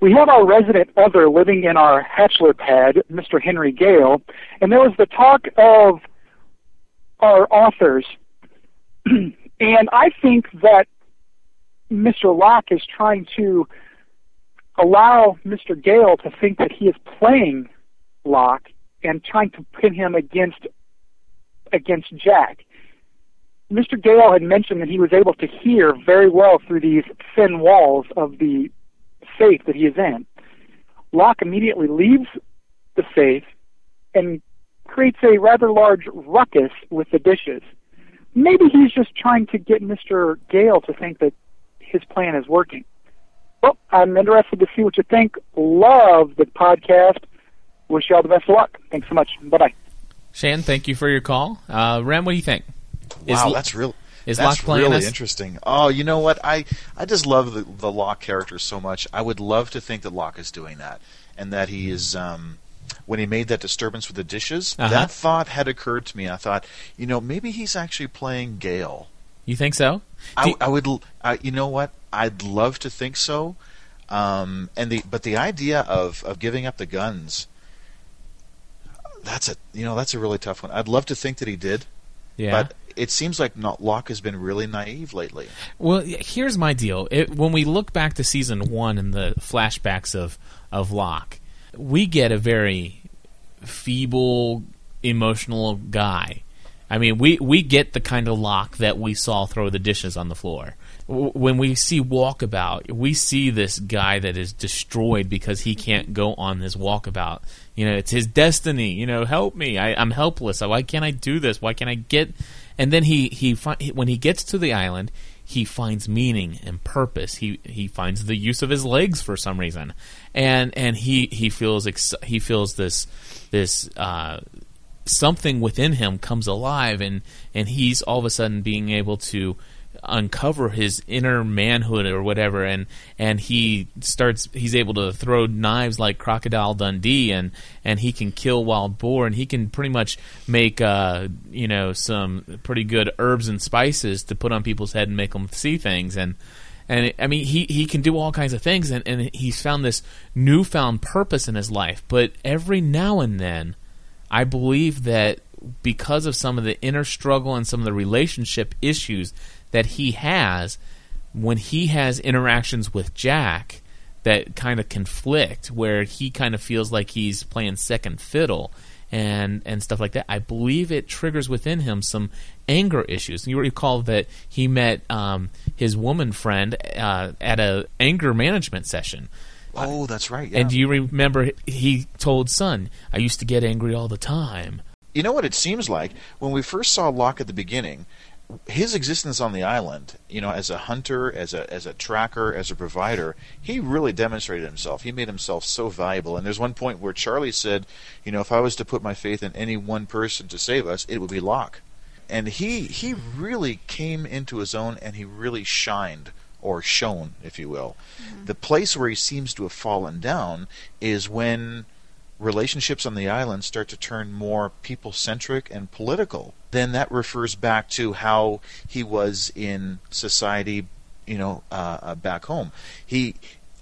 We have our resident other living in our hatchler pad, Mr. Henry Gale, and there was the talk of our authors. And I think that Mr. Locke is trying to allow Mr. Gale to think that he is playing Locke and trying to pin him against Jack. Mr. Gale had mentioned that he was able to hear very well through these thin walls of the safe that he is in. Locke immediately leaves the safe and creates a rather large ruckus with the dishes. Maybe he's just trying to get Mr. Gale to think that his plan is working. Well, I'm interested to see what you think. Love the podcast. Wish you all the best of luck. Thanks so much. Bye-bye. Shand, thank you for your call. Rem, what do you think? Wow, that's really interesting. Oh, you know what? I just love the Locke character so much. I would love to think that Locke is doing that, and that he is when he made that disturbance with the dishes. Uh-huh. That thought had occurred to me. I thought, maybe he's actually playing Gale. You think so? I would. You know what? I'd love to think so. But the idea of giving up the guns. That's a really tough one. I'd love to think that he did. Yeah. But it seems like Locke has been really naive lately. Well, here's my deal. When we look back to season 1 and the flashbacks of Locke, we get a very feeble, emotional guy. I mean, we get the kind of Locke that we saw throw the dishes on the floor. When we see Walkabout, we see this guy that is destroyed because he can't go on this walkabout. It's his destiny. Help me! I'm helpless. Why can't I do this? Why can't I get? And then when he gets to the island, he finds meaning and purpose. He finds the use of his legs for some reason, and he feels this something within him comes alive, and he's all of a sudden being able to uncover his inner manhood or whatever, and he's able to throw knives like Crocodile Dundee, and he can kill wild boar, and he can pretty much make some pretty good herbs and spices to put on people's head and make them see things, and I mean he can do all kinds of things, and he's found this newfound purpose in his life. But every now and then I believe that because of some of the inner struggle and some of the relationship issues that he has, when he has interactions with Jack that kind of conflict, where he kind of feels like he's playing second fiddle and stuff like that, I believe it triggers within him some anger issues. You recall that he met his woman friend at an anger management session. Oh, that's right. Yeah. And do you remember he told Son, I used to get angry all the time. You know what it seems like? When we first saw Locke at the beginning, his existence on the island, you know, as a hunter, as a tracker, as a provider, he really demonstrated himself. He made himself so valuable. And there's one point where Charlie said, you know, if I was to put my faith in any one person to save us, it would be Locke. And he really came into his own, and he really shined, or shone, if you will. Mm-hmm. The place where he seems to have fallen down is when relationships on the island start to turn more people-centric and political. Then that refers back to how he was in society, you know, back home.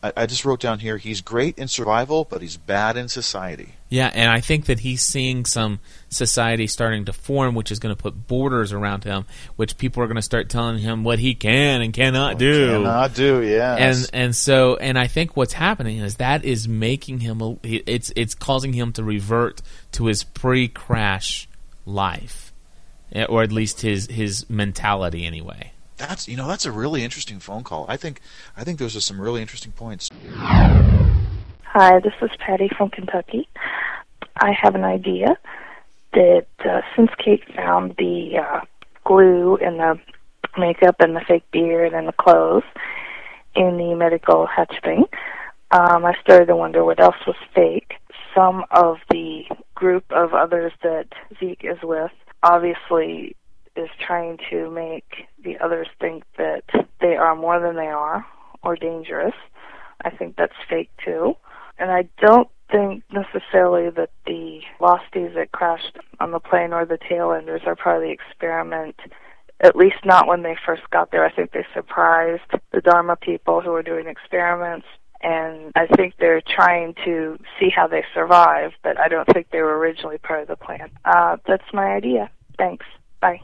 I just wrote down here, he's great in survival, but he's bad in society. Yeah, and I think that he's seeing some society starting to form, which is going to put borders around him, which people are going to start telling him what he can and cannot do. Cannot do, yes. And so I think what's happening is that is making him, it's causing him to revert to his pre-crash life, or at least his mentality anyway. That's a really interesting phone call. I think those are some really interesting points. Hi, this is Patty from Kentucky. I have an idea that since Kate found the glue and the makeup and the fake beard and the clothes in the medical hatch thing, I started to wonder what else was fake. Some of the group of others that Zeke is with obviously is trying to make the others think that they are more than they are or dangerous. I think that's fake too. And I don't think necessarily that the losties that crashed on the plane or the tailenders are part of the experiment, at least not when they first got there. I think they surprised the Dharma people who were doing experiments, and I think they're trying to see how they survive, but I don't think they were originally part of the plan. That's my idea. Thanks. Bye.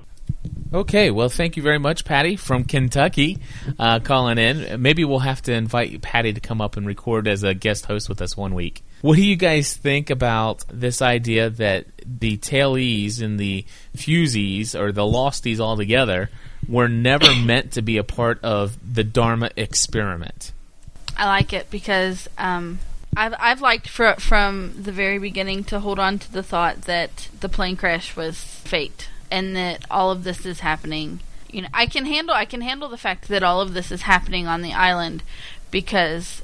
Okay, well, thank you very much, Patty from Kentucky, calling in. Maybe we'll have to invite Patty to come up and record as a guest host with us one week. What do you guys think about this idea that the tailees and the fusees, or the losties altogether, were never meant to be a part of the Dharma experiment? I like it because I've liked from the very beginning to hold on to the thought that the plane crash was fate. And that all of this is happening. You know, I can handle the fact that all of this is happening on the island because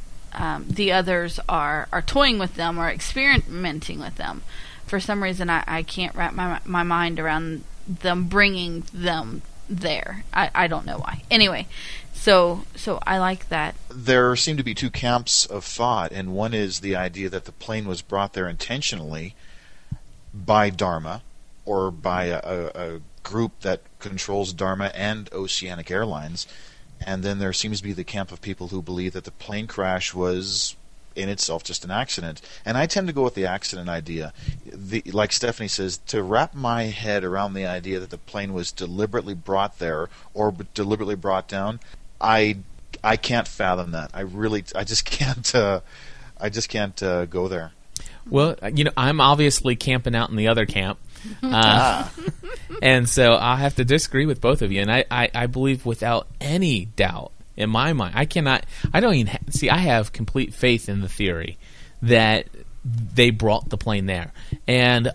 the others are toying with them or experimenting with them. For some reason, I can't wrap my mind around them bringing them there. I don't know why. Anyway, so I like that. There seem to be two camps of thought, and one is the idea that the plane was brought there intentionally by Dharma, or by a group that controls Dharma and Oceanic Airlines. And then there seems to be the camp of people who believe that the plane crash was in itself just an accident. And I tend to go with the accident idea. Like Stephanie says, to wrap my head around the idea that the plane was deliberately brought there or deliberately brought down, I can't fathom that. I just can't go there. Well, you know, I'm obviously camping out in the other camp. And so I'll have to disagree with both of you. And I believe without any doubt in my mind, I have complete faith in the theory that they brought the plane there. And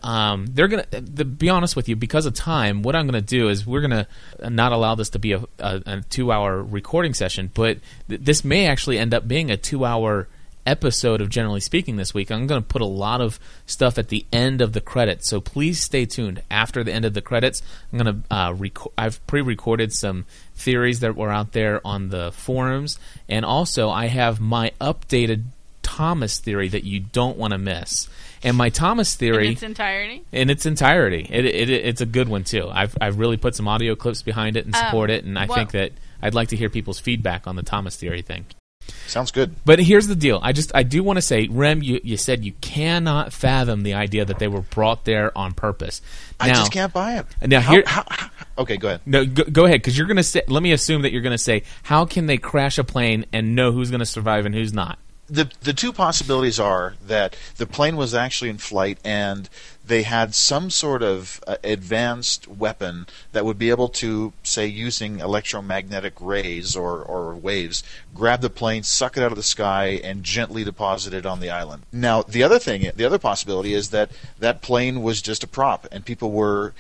they're going to be honest with you, because of time, what I'm going to do is we're going to not allow this to be a 2-hour recording session, but this may actually end up being a 2-hour episode of Generally Speaking this week. I'm going to put a lot of stuff at the end of the credits, so please stay tuned. After the end of the credits, I'm going to I've pre-recorded some theories that were out there on the forums, and also I have my updated Thomas theory that you don't want to miss. And my Thomas theory in its entirety, it's a good one too. I've really put some audio clips behind it and support it, and I think that I'd like to hear people's feedback on the Thomas theory thing. Sounds good. But here's the deal. I do want to say, Rem, you said you cannot fathom the idea that they were brought there on purpose. Now, I just can't buy it. Now how, okay, go ahead. No, go ahead, because you're going to say. Let me assume that you're going to say, how can they crash a plane and know who's going to survive and who's not? The two possibilities are that the plane was actually in flight and they had some sort of advanced weapon that would be able to, say, using electromagnetic rays or waves, grab the plane, suck it out of the sky, and gently deposit it on the island. Now, the other possibility is that that plane was just a prop, and people were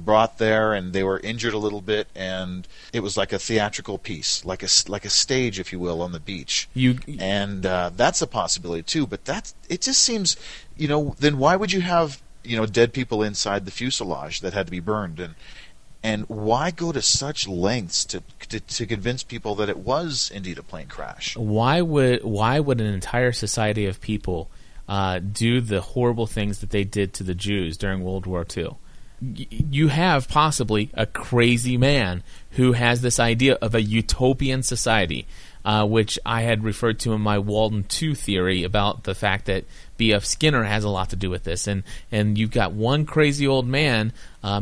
brought there, and they were injured a little bit, and it was like a theatrical piece, like a stage, if you will, on the beach. And that's a possibility too. But it just seems, then why would you have dead people inside the fuselage that had to be burned, and why go to such lengths to convince people that it was indeed a plane crash? Why would an entire society of people do the horrible things that they did to the Jews during World War II? You have possibly a crazy man who has this idea of a utopian society, which I had referred to in my Walden 2 theory about the fact that B.F. Skinner has a lot to do with this. And you've got one crazy old man,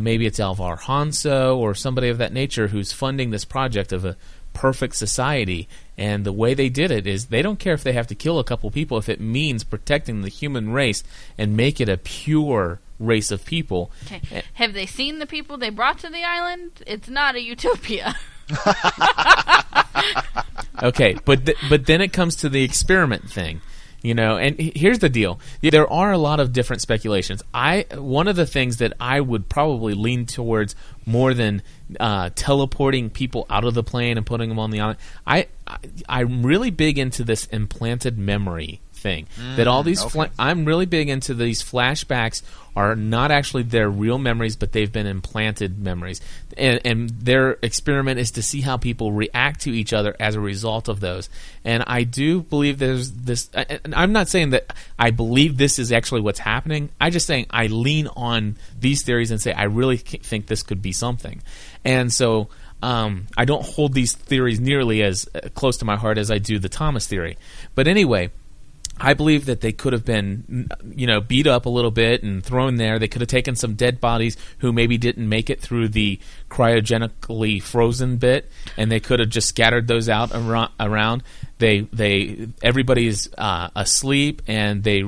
maybe it's Alvar Hanso or somebody of that nature, who's funding this project of a perfect society. And the way they did it is they don't care if they have to kill a couple people if it means protecting the human race and make it a pure race of people. Okay. Have they seen the people they brought to the island? It's not a utopia. Okay, but then it comes to the experiment thing, and here's the deal. There are a lot of different speculations. One of the things that I would probably lean towards more than teleporting people out of the plane and putting them on the island, I'm really big into this implanted memory thing. That all these I'm really big into these flashbacks are not actually their real memories, but they've been implanted memories, and their experiment is to see how people react to each other as a result of those. And I do believe there's this, and I'm not saying that I believe this is actually what's happening. I'm just saying I lean on these theories and say I really think this could be something. And so I don't hold these theories nearly as close to my heart as I do the Thomas theory, but anyway, I believe that they could have been, beat up a little bit and thrown there. They could have taken some dead bodies who maybe didn't make it through the cryogenically frozen bit, and they could have just scattered those out around. Everybody's asleep, and they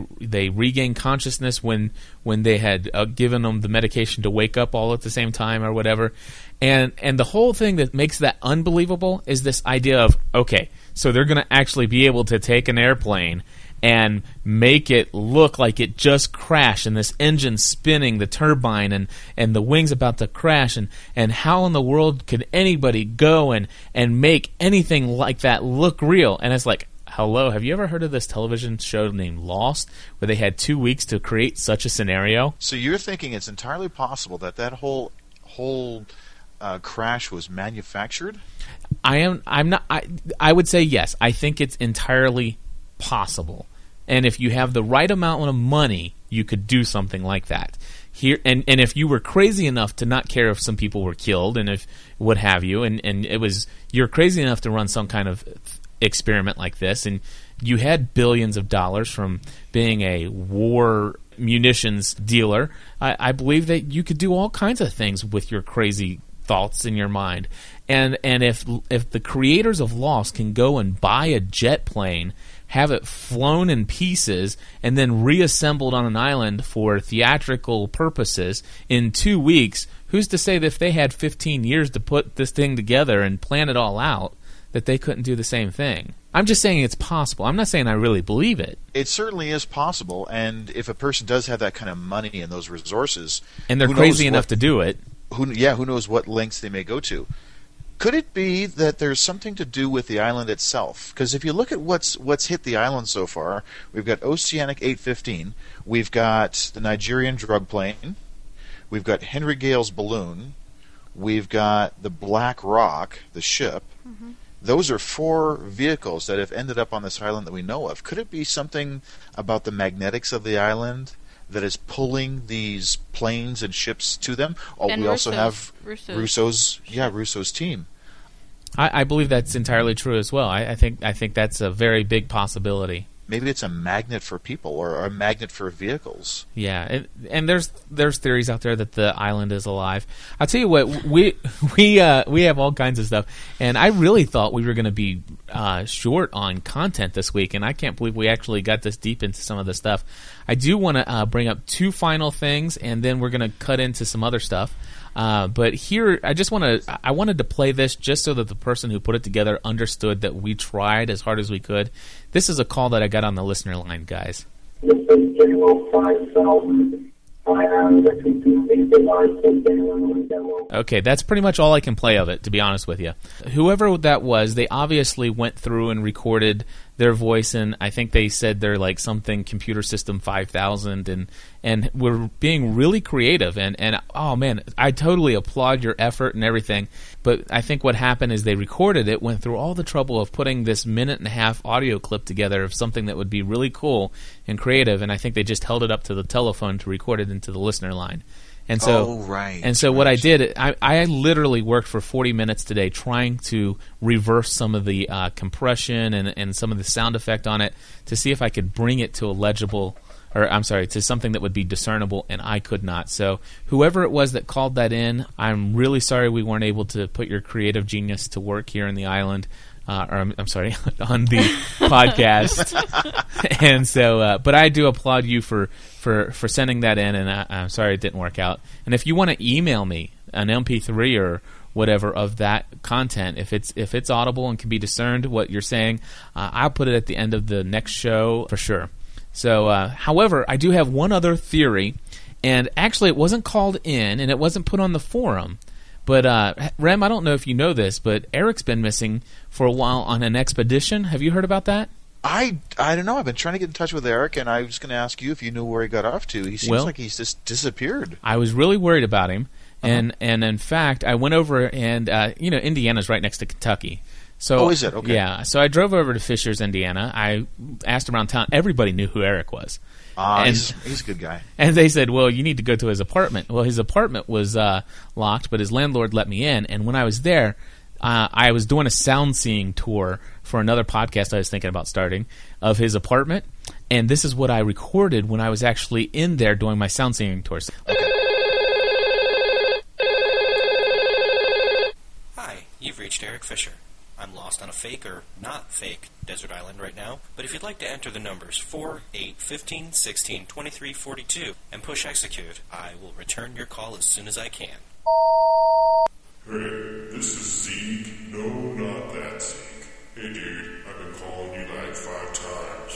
regain consciousness when they had given them the medication to wake up all at the same time or whatever. And the whole thing that makes that unbelievable is this idea of, okay, so they're going to actually be able to take an airplane and make it look like it just crashed, and this engine spinning, the turbine, and the wings about to crash, and how in the world could anybody go and make anything like that look real? And it's like, hello, have you ever heard of this television show named Lost, where they had 2 weeks to create such a scenario? So you're thinking it's entirely possible that whole crash was manufactured? I would say yes. I think it's entirely possible, and if you have the right amount of money, you could do something like that here, and if you were crazy enough to not care if some people were killed and if what have you, and it was, you're crazy enough to run some kind of experiment like this, and you had billions of dollars from being a war munitions dealer, I believe that you could do all kinds of things with your crazy thoughts in your mind. And if the creators of Lost can go and buy a jet plane, have it flown in pieces, and then reassembled on an island for theatrical purposes in 2 weeks, who's to say that if they had 15 years to put this thing together and plan it all out, that they couldn't do the same thing? I'm just saying it's possible. I'm not saying I really believe it. It certainly is possible, and if a person does have that kind of money and those resources, and they're crazy enough to do it, who knows what lengths they may go to. Could it be that there's something to do with the island itself? Because if you look at what's hit the island so far, we've got Oceanic 815, we've got the Nigerian drug plane, we've got Henry Gale's balloon, we've got the Black Rock, the ship. Mm-hmm. Those are 4 vehicles that have ended up on this island that we know of. Could it be something about the magnetics of the island that is pulling these planes and ships to them? Oh, and we also have Russo's team. I believe that's entirely true as well. I think that's a very big possibility. Maybe it's a magnet for people or a magnet for vehicles. Yeah, and there's theories out there that the island is alive. I'll tell you what, we have all kinds of stuff, and I really thought we were going to be short on content this week, and I can't believe we actually got this deep into some of the stuff. I do want to bring up two final things, and then we're going to cut into some other stuff. But here, I wanted to play this just so that the person who put it together understood that we tried as hard as we could. This is a call that I got on the listener line, guys. This is General 5000. I am the complete device. Okay, that's pretty much all I can play of it, to be honest with you. Whoever that was, they obviously went through and recorded their voice, and I think they said they're like something computer system 5000, and we're being really creative, and oh man, I totally applaud your effort and everything, but I think what happened is they recorded it, went through all the trouble of putting this 1.5-minute audio clip together of something that would be really cool and creative, and I think they just held it up to the telephone to record it into the listener line. And so, what I did, I literally worked for 40 minutes today trying to reverse some of the compression and some of the sound effect on it to see if I could bring it to a legible, to something that would be discernible, and I could not. So whoever it was that called that in, I'm really sorry we weren't able to put your creative genius to work here in the island. On the podcast. And so, but I do applaud you for sending that in, and I'm sorry it didn't work out. And if you want to email me an MP3 or whatever of that content, if it's audible and can be discerned what you're saying, I'll put it at the end of the next show for sure. So, however, I do have one other theory, and actually it wasn't called in and it wasn't put on the forum. But, Rem, I don't know if you know this, but Eric's been missing for a while on an expedition. Have you heard about that? I don't know. I've been trying to get in touch with Eric, and I was going to ask you if you knew where he got off to. He seems like he's just disappeared. I was really worried about him. And in fact, I went over and, Indiana's right next to Kentucky. So, oh, is it? Okay. Yeah. So I drove over to Fishers, Indiana. I asked around town. Everybody knew who Eric was. He's a good guy. And they said, well, you need to go to his apartment. Well, his apartment was locked, but his landlord let me in. And when I was there, I was doing a sound-seeing tour for another podcast I was thinking about starting of his apartment. And this is what I recorded when I was actually in there doing my sound-seeing tours. Okay. Hi, you've reached Eric Fisher. I'm lost on a fake or not fake desert island right now, but if you'd like to enter the numbers 4, 8, 15, 16, 23, 42, and push execute, I will return your call as soon as I can. Hey, this is Zeke. No, not that Zeke. Hey, dude, I've been calling you like 5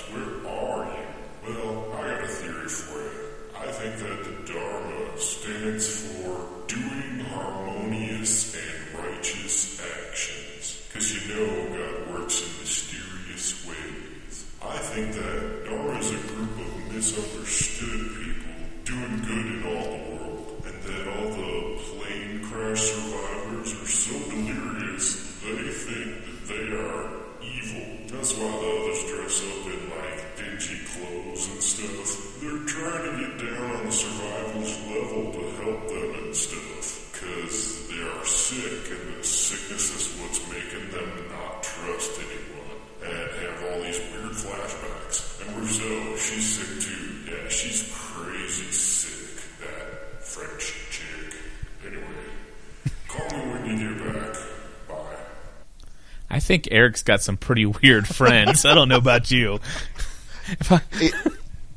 times. Where are you? Well, I got a theory for you. I think that the Dharma stands for doing harmonious and righteous actions. Because you know God works in mysterious ways. I think that Dara is a group of misunderstood people doing good in all the world, and that all the plane crash survivors are so delirious they think that they are evil. That's why the others dress up in like dingy clothes and stuff. They're trying to get down on the survival's level to help them and stuff. Because they are sick, and the sickness is what's making them not trust anyone, and have all these weird flashbacks. And Rousseau, she's sick too. Yeah, she's crazy sick, that French chick. Anyway, call me when you get back. Bye. I think Eric's got some pretty weird friends. I don't know about you.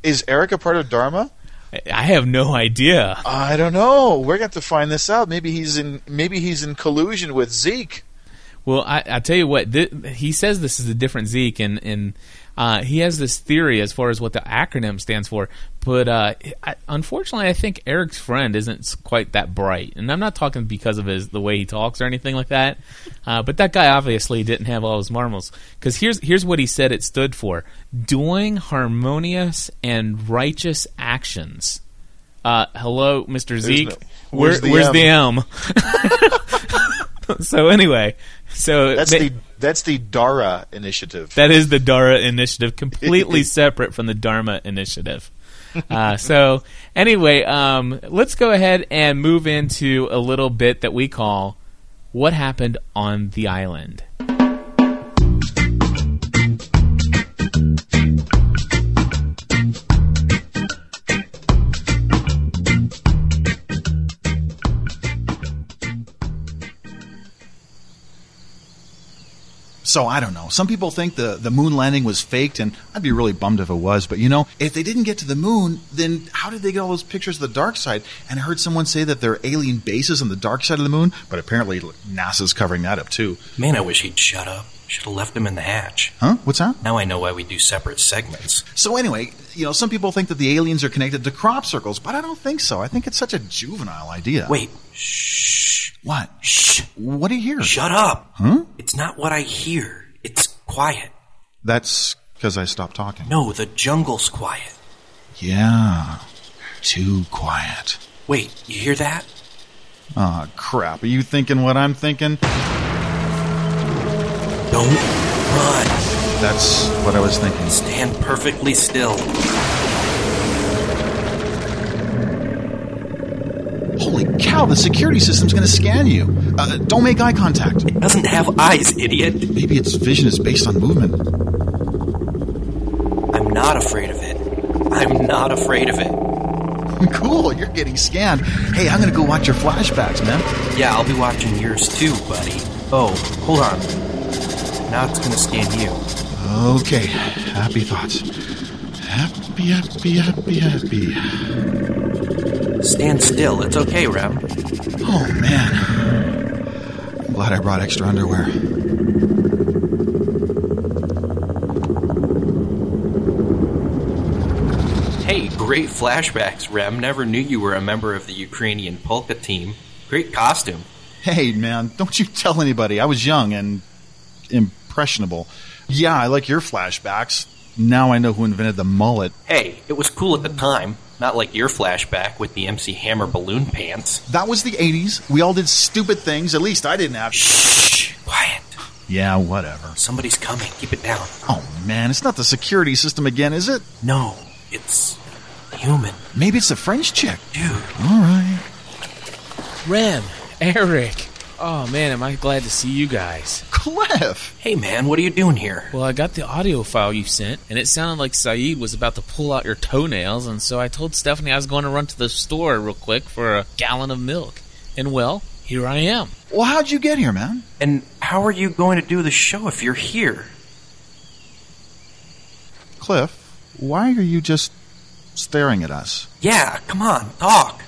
Is Eric a part of Dharma? I have no idea. I don't know. We're going to have to find this out. Maybe he's in collusion with Zeke. Well, I tell you what. He says this is a different Zeke, and he has this theory as far as what the acronym stands for. But unfortunately, I think Eric's friend isn't quite that bright. And I'm not talking because of the way he talks or anything like that. But that guy obviously didn't have all his marbles. Because here's what he said it stood for. Doing harmonious and righteous actions. Hello, Mr. Zeke. Where's the M? So anyway... So that's the Dara initiative. That is the Dara initiative, completely separate from the Dharma initiative. So anyway, let's go ahead and move into a little bit that we call what happened on the island. So I don't know. Some people think the moon landing was faked, and I'd be really bummed if it was. But, you know, if they didn't get to the moon, then how did they get all those pictures of the dark side? And I heard someone say that there are alien bases on the dark side of the moon, but apparently NASA's covering that up, too. Man, I wish he'd shut up. Should have left him in the hatch. Huh? What's that? Now I know why we do separate segments. So anyway, you know, some people think that the aliens are connected to crop circles, but I don't think so. I think it's such a juvenile idea. Wait. Shh. What? Shh. What do you hear? Shut up. Huh? It's not what I hear. It's quiet. That's because I stopped talking. No, the jungle's quiet. Yeah. Too quiet. Wait, you hear that? Aw, crap. Are you thinking what I'm thinking? Don't run. That's what I was thinking. Stand perfectly still. Holy cow, the security system's going to scan you. Don't make eye contact. It doesn't have eyes, idiot. Maybe its vision is based on movement. I'm not afraid of it. I'm not afraid of it. Cool, you're getting scanned. Hey, I'm going to go watch your flashbacks, man. Yeah, I'll be watching yours too, buddy. Oh, hold on. Now it's going to scan you. Okay. Happy thoughts. Happy, happy, happy, happy. Stand still. It's okay, Rem. Oh, man. I'm glad I brought extra underwear. Hey, great flashbacks, Rem. Never knew you were a member of the Ukrainian polka team. Great costume. Hey, man. Don't you tell anybody. I was young and impressionable. Yeah, I like your flashbacks. Now I know who invented the mullet. Hey, it was cool at the time. Not like your flashback with the MC Hammer balloon pants. That was the 80s. We all did stupid things. At least I didn't have to. Shh! Quiet. Yeah, whatever. Somebody's coming. Keep it down. Oh, man. It's not the security system again, is it? No. It's human. Maybe it's the French chick. Dude. All right. Rem. Eric. Oh, man, am I glad to see you guys. Cliff! Hey, man, what are you doing here? Well, I got the audio file you sent, and it sounded like Saeed was about to pull out your toenails, and so I told Stephanie I was going to run to the store real quick for a gallon of milk. And, well, here I am. Well, how'd you get here, man? And how are you going to do the show if you're here? Cliff, why are you just staring at us? Yeah, come on, talk.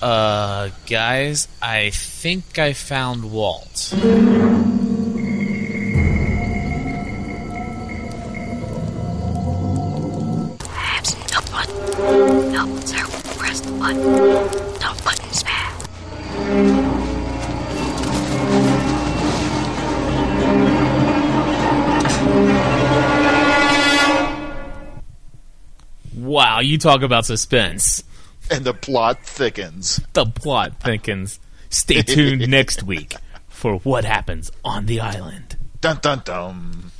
Guys, I think I found Walt. Abs, help button. Help, sir, press the button. Top button, spam. Wow, you talk about suspense. And the plot thickens. The plot thickens. Stay tuned next week for what happens on the island. Dun, dun, dun.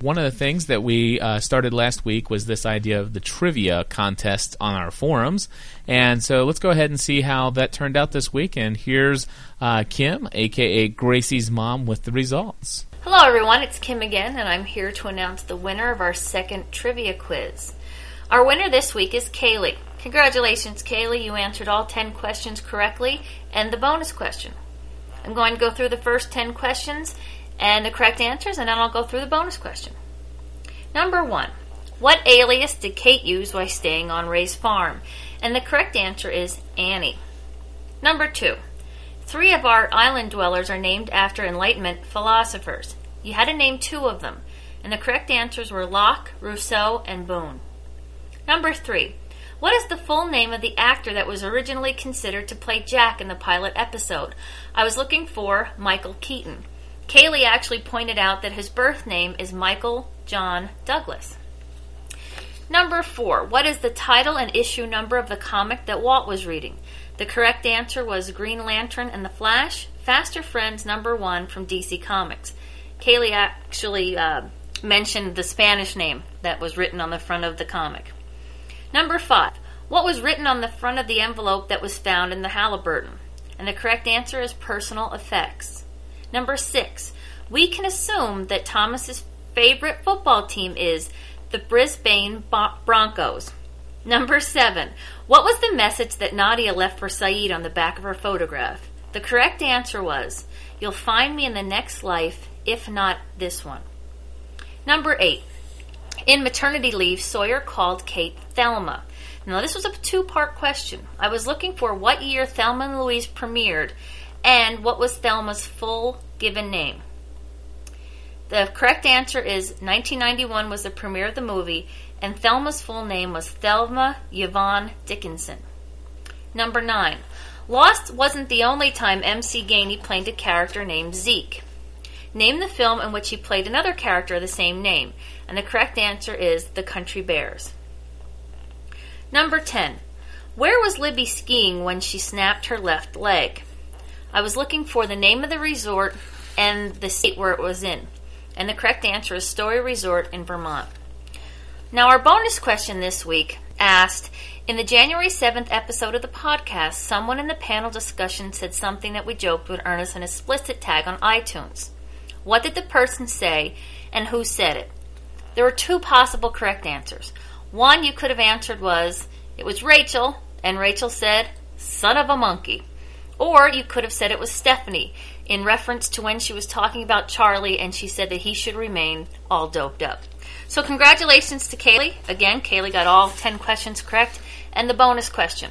One of the things that we started last week was this idea of the trivia contest on our forums. And so let's go ahead and see how that turned out this week. And here's Kim, a.k.a. Gracie's mom, with the results. Hello, everyone. It's Kim again, and I'm here to announce the winner of our second trivia quiz. Our winner this week is Kaylee. Congratulations, Kaylee. You answered all 10 questions correctly and the bonus question. I'm going to go through the first 10 questions and the correct answers, and then I'll go through the bonus question. Number 1. What alias did Kate use while staying on Ray's farm? And the correct answer is Annie. Number 2. 3 of our island dwellers are named after Enlightenment philosophers. You had to name 2 of them, and the correct answers were Locke, Rousseau, and Boone. Number 3. What is the full name of the actor that was originally considered to play Jack in the pilot episode? I was looking for Michael Keaton. Kaylee actually pointed out that his birth name is Michael John Douglas. Number 4. What is the title and issue number of the comic that Walt was reading? The correct answer was Green Lantern and the Flash, Faster Friends number 1 from DC Comics. Kaylee actually mentioned the Spanish name that was written on the front of the comic. Number 5. What was written on the front of the envelope that was found in the Halliburton? and the correct answer is personal effects. Number 6, we can assume that Thomas's favorite football team is the Brisbane Broncos. Number 7, what was the message that Nadia left for Saeed on the back of her photograph? The correct answer was, you'll find me in the next life, if not this one. Number 8, in maternity leave, Sawyer called Kate Thelma. Now, this was a two-part question. I was looking for what year Thelma and Louise premiered and what was Thelma's full given name. The correct answer is 1991 was the premiere of the movie, and Thelma's full name was Thelma Yvonne Dickinson. Number 9. Lost wasn't the only time MC Gainey played a character named Zeke. Name the film in which he played another character of the same name, and the correct answer is The Country Bears. Number 10. Where was Libby skiing when she snapped her left leg? I was looking for the name of the resort and the state where it was in, and the correct answer is Story Resort in Vermont. Now, our bonus question this week asked, in the January 7th episode of the podcast, someone in the panel discussion said something that we joked would earn us an explicit tag on iTunes. What did the person say, and who said it? There were two possible correct answers. One you could have answered was, it was Rachel, and Rachel said, son of a monkey. Or you could have said it was Stephanie, in reference to when she was talking about Charlie and she said that he should remain all doped up. So congratulations to Kaylee. Again, Kaylee got all 10 questions correct, and the bonus question.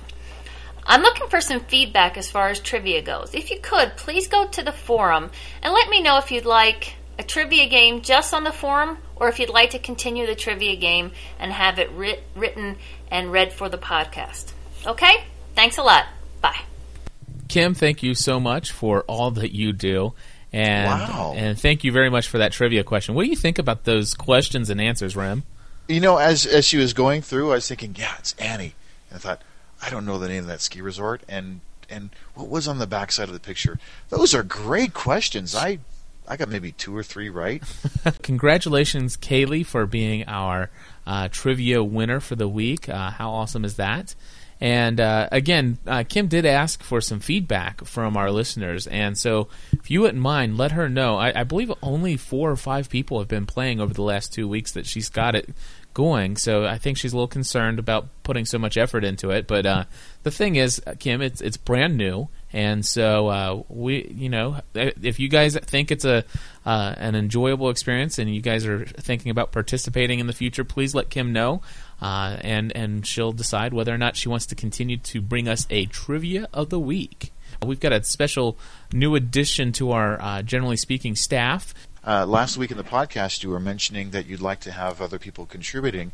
I'm looking for some feedback as far as trivia goes. If you could, please go to the forum and let me know if you'd like a trivia game just on the forum, or if you'd like to continue the trivia game and have it written and read for the podcast. Okay? Thanks a lot. Bye. Kim, thank you so much for all that you do. And thank you very much for that trivia question. What do you think about those questions and answers, Rem? You know, as she was going through, I was thinking, yeah, it's Annie. And I thought, I don't know the name of that ski resort. And what was on the backside of the picture? Those are great questions. I got maybe 2 or 3 right. Congratulations, Kaylee, for being our trivia winner for the week. How awesome is that? And again, Kim did ask for some feedback from our listeners. And so if you wouldn't mind, let her know. I believe only 4 or 5 people have been playing over the last 2 weeks that she's got it going. So I think she's a little concerned about putting so much effort into it. But the thing is, Kim, it's brand new. And so we, you know, if you guys think it's an enjoyable experience and you guys are thinking about participating in the future, please let Kim know, and she'll decide whether or not she wants to continue to bring us a trivia of the week. We've got a special new addition to our Generally Speaking staff. Last week in the podcast, you were mentioning that you'd like to have other people contributing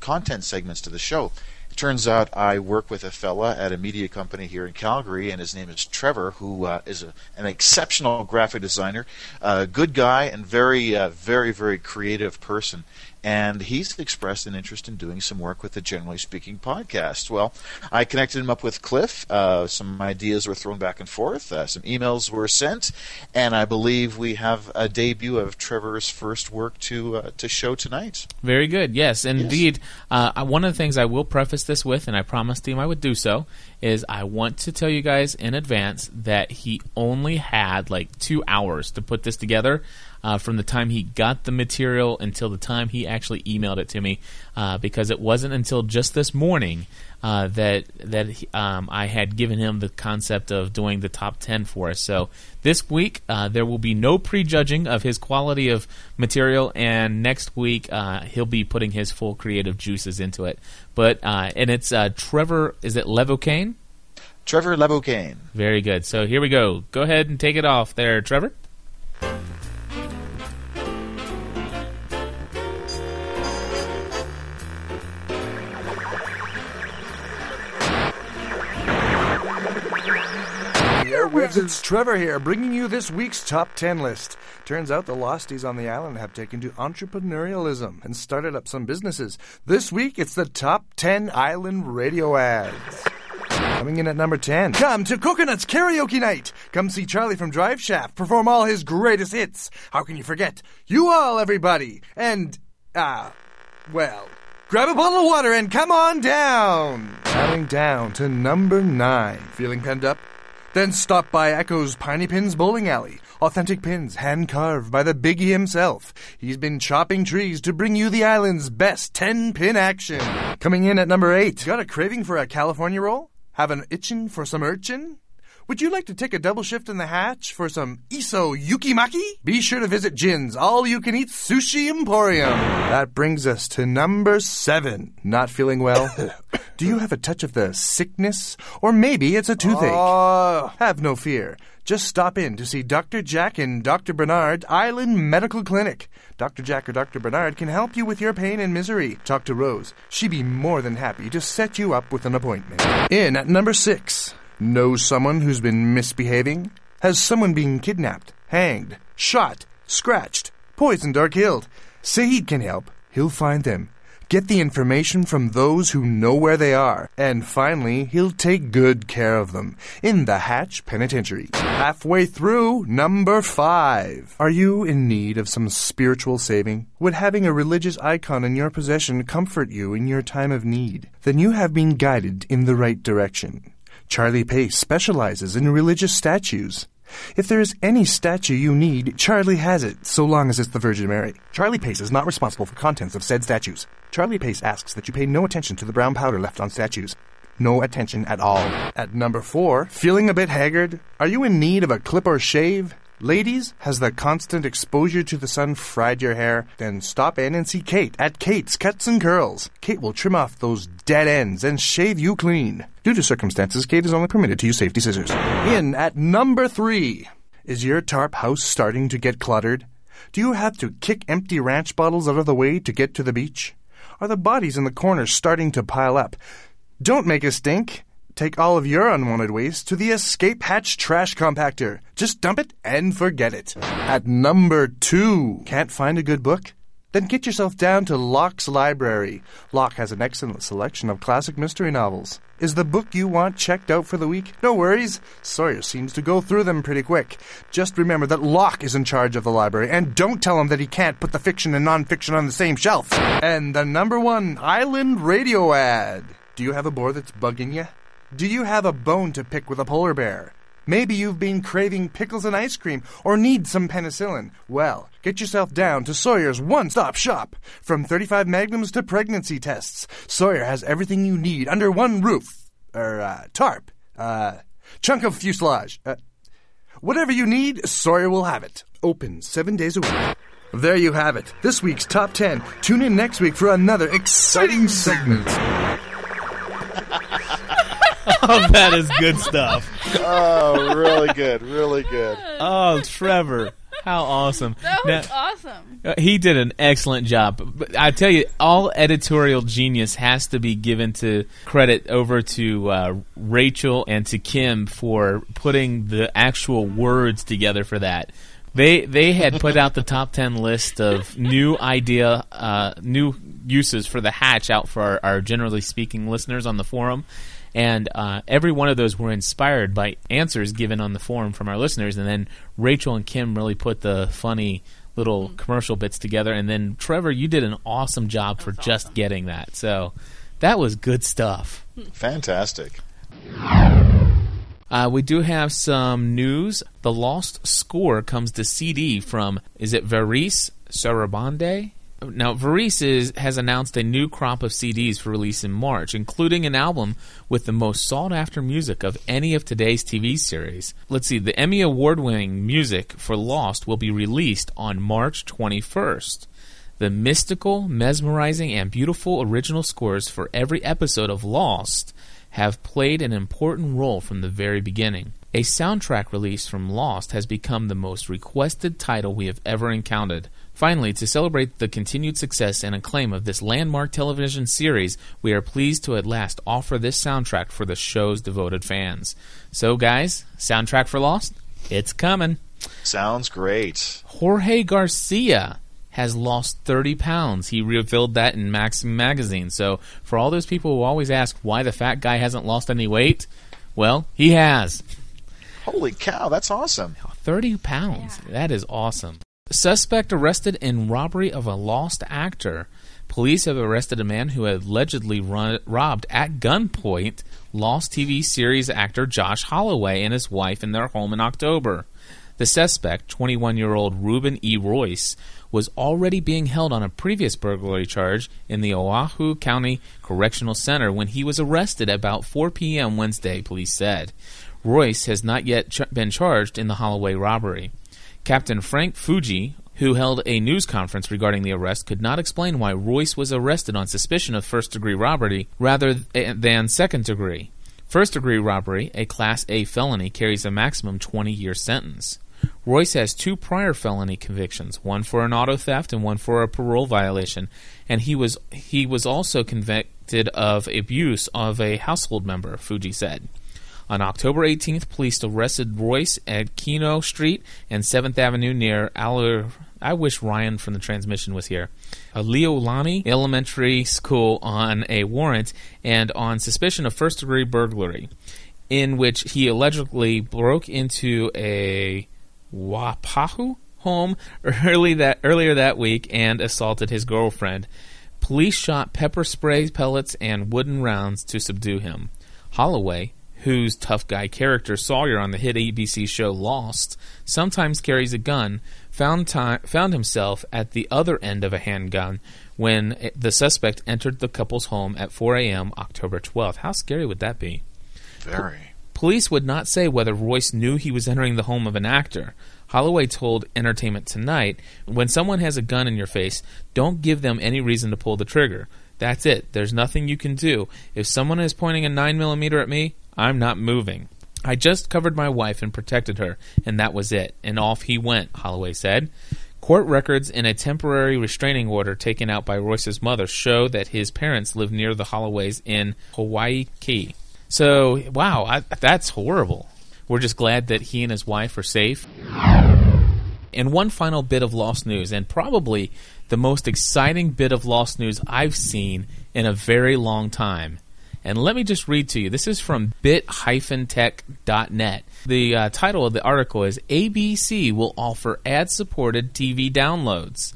content segments to the show. Turns out I work with a fella at a media company here in Calgary, and his name is Trevor, who is an exceptional graphic designer, good guy, and very, very creative person. And he's expressed an interest in doing some work with the Generally Speaking podcast. Well, I connected him up with Cliff. Some ideas were thrown back and forth. Some emails were sent. And I believe we have a debut of Trevor's first work to show tonight. Very good. Yes, indeed. Yes. One of the things I will preface this with, and I promised him I would do so, is I want to tell you guys in advance that he only had like 2 hours to put this together. From the time he got the material until the time he actually emailed it to me, because it wasn't until just this morning that I had given him the concept of doing the top 10 for us. So this week there will be no prejudging of his quality of material, and next week he'll be putting his full creative juices into it. But and it's Trevor, is it Levocane? Trevor Levocane. Very good. So here we go. Go ahead and take it off there, Trevor. It's Trevor here, bringing you this week's Top 10 list. Turns out the Losties on the island have taken to entrepreneurialism and started up some businesses. This week, it's the Top 10 Island Radio Ads. Coming in at number 10. Come to Coconuts Karaoke Night. Come see Charlie from Drive Shaft perform all his greatest hits. How can you forget? You all, everybody. And, well, grab a bottle of water and come on down. Coming down to number 9. Feeling penned up? Then stop by Echo's Piney Pins Bowling Alley. Authentic pins, hand-carved by the biggie himself. He's been chopping trees to bring you the island's best 10-pin action. Coming in at number 8. Got a craving for a California roll? Have an itchin' for some urchin? Would you like to take a double shift in the hatch for some Iso Yukimaki? Be sure to visit Jin's All-You-Can-Eat Sushi Emporium. That brings us to number 7. Not feeling well? Do you have a touch of the sickness? Or maybe it's a toothache? Have no fear. Just stop in to see Dr. Jack and Dr. Bernard Island Medical Clinic. Dr. Jack or Dr. Bernard can help you with your pain and misery. Talk to Rose. She'd be more than happy to set you up with an appointment. In at number 6. Know someone who's been misbehaving? Has someone been kidnapped, hanged, shot, scratched, poisoned, or killed? Saeed can help. He'll find them. Get the information from those who know where they are. And finally, he'll take good care of them in the Hatch Penitentiary. Halfway through, number 5. Are you in need of some spiritual saving? Would having a religious icon in your possession comfort you in your time of need? Then you have been guided in the right direction. Charlie Pace specializes in religious statues. If there is any statue you need, Charlie has it, so long as it's the Virgin Mary. Charlie Pace is not responsible for contents of said statues. Charlie Pace asks that you pay no attention to the brown powder left on statues. No attention at all. At number 4, feeling a bit haggard? Are you in need of a clip or shave? Ladies, has the constant exposure to the sun fried your hair? Then stop in and see Kate at Kate's Cuts and Curls. Kate will trim off those dead ends and shave you clean. Due to circumstances, Kate is only permitted to use safety scissors. In at number 3. Is your tarp house starting to get cluttered? Do you have to kick empty ranch bottles out of the way to get to the beach? Are the bodies in the corners starting to pile up? Don't make a stink. Take all of your unwanted waste to the Escape Hatch Trash Compactor. Just dump it and forget it. At number 2. Can't find a good book? Then get yourself down to Locke's Library. Locke has an excellent selection of classic mystery novels. Is the book you want checked out for the week? No worries. Sawyer seems to go through them pretty quick. Just remember that Locke is in charge of the library, and don't tell him that he can't put the fiction and non-fiction on the same shelf. And the number 1 Island radio ad. Do you have a bore that's bugging you? Do you have a bone to pick with a polar bear? Maybe you've been craving pickles and ice cream or need some penicillin. Well, get yourself down to Sawyer's one-stop shop. From 35 magnums to pregnancy tests, Sawyer has everything you need under one roof. Tarp. Chunk of fuselage. Whatever you need, Sawyer will have it. Open 7 days a week. There you have it. This week's Top 10. Tune in next week for another exciting segment. Oh, that is good stuff. Oh, really good, really good. Oh, Trevor, how awesome. That was awesome. He did an excellent job. But I tell you, all editorial genius has to be given to credit over to Rachel and to Kim for putting the actual words together for that. They had put out the top 10 list of new uses for the hatch out for our generally speaking listeners on the forum. And every one of those were inspired by answers given on the forum from our listeners. And then Rachel and Kim really put the funny little commercial bits together. And then, Trevor, you did an awesome job for just getting that. So that was good stuff. Fantastic. We do have some news. The Lost Score comes to CD from, is it Varice Sarabande? Now, Varice has announced a new crop of CDs for release in March, including an album with the most sought-after music of any of today's TV series. Let's see, the Emmy Award-winning music for Lost will be released on March 21st. The mystical, mesmerizing, and beautiful original scores for every episode of Lost have played an important role from the very beginning. A soundtrack release from Lost has become the most requested title we have ever encountered. Finally, to celebrate the continued success and acclaim of this landmark television series, we are pleased to at last offer this soundtrack for the show's devoted fans. So, guys, soundtrack for Lost? It's coming. Sounds great. Jorge Garcia has lost 30 pounds. He revealed that in Maxim magazine. So, for all those people who always ask why the fat guy hasn't lost any weight, well, he has. Holy cow, that's awesome. 30 pounds. Yeah. That is awesome. Suspect arrested in robbery of a lost actor. Police have arrested a man who had allegedly robbed at gunpoint Lost TV series actor Josh Holloway and his wife in their home in October. The suspect, 21-year-old Reuben E. Royce, was already being held on a previous burglary charge in the Oahu County Correctional Center when he was arrested at about 4 p.m. Wednesday, police said. Royce has not yet been charged in the Holloway robbery. Captain Frank Fuji, who held a news conference regarding the arrest, could not explain why Royce was arrested on suspicion of first-degree robbery rather than second-degree. First-degree robbery, a Class A felony, carries a maximum 20-year sentence. Royce has two prior felony convictions, one for an auto theft and one for a parole violation, and he was also convicted of abuse of a household member, Fuji said. On October 18th, police arrested Royce at Keno Street and 7th Avenue near I wish Ryan from the transmission was here. A Leolani Elementary School on a warrant and on suspicion of first-degree burglary, in which he allegedly broke into a Wapahu home earlier that week and assaulted his girlfriend. Police shot pepper spray pellets and wooden rounds to subdue him. Holloway, whose tough guy character Sawyer on the hit ABC show Lost sometimes carries a gun, found himself at the other end of a handgun when the suspect entered the couple's home at 4 a.m. October 12th. How scary would that be? Very. Police would not say whether Royce knew he was entering the home of an actor. Holloway told Entertainment Tonight, "When someone has a gun in your face, don't give them any reason to pull the trigger. That's it. There's nothing you can do. If someone is pointing a 9mm at me, I'm not moving. I just covered my wife and protected her, and that was it. And off he went," Holloway said. Court records and a temporary restraining order taken out by Royce's mother show that his parents live near the Holloways in Hawaii Key. So, wow, that's horrible. We're just glad that he and his wife are safe. And one final bit of Lost News, and probably the most exciting bit of Lost News I've seen in a very long time. And let me just read to you. This is from bit-tech.net. The title of the article is, "ABC Will Offer Ad-Supported TV Downloads."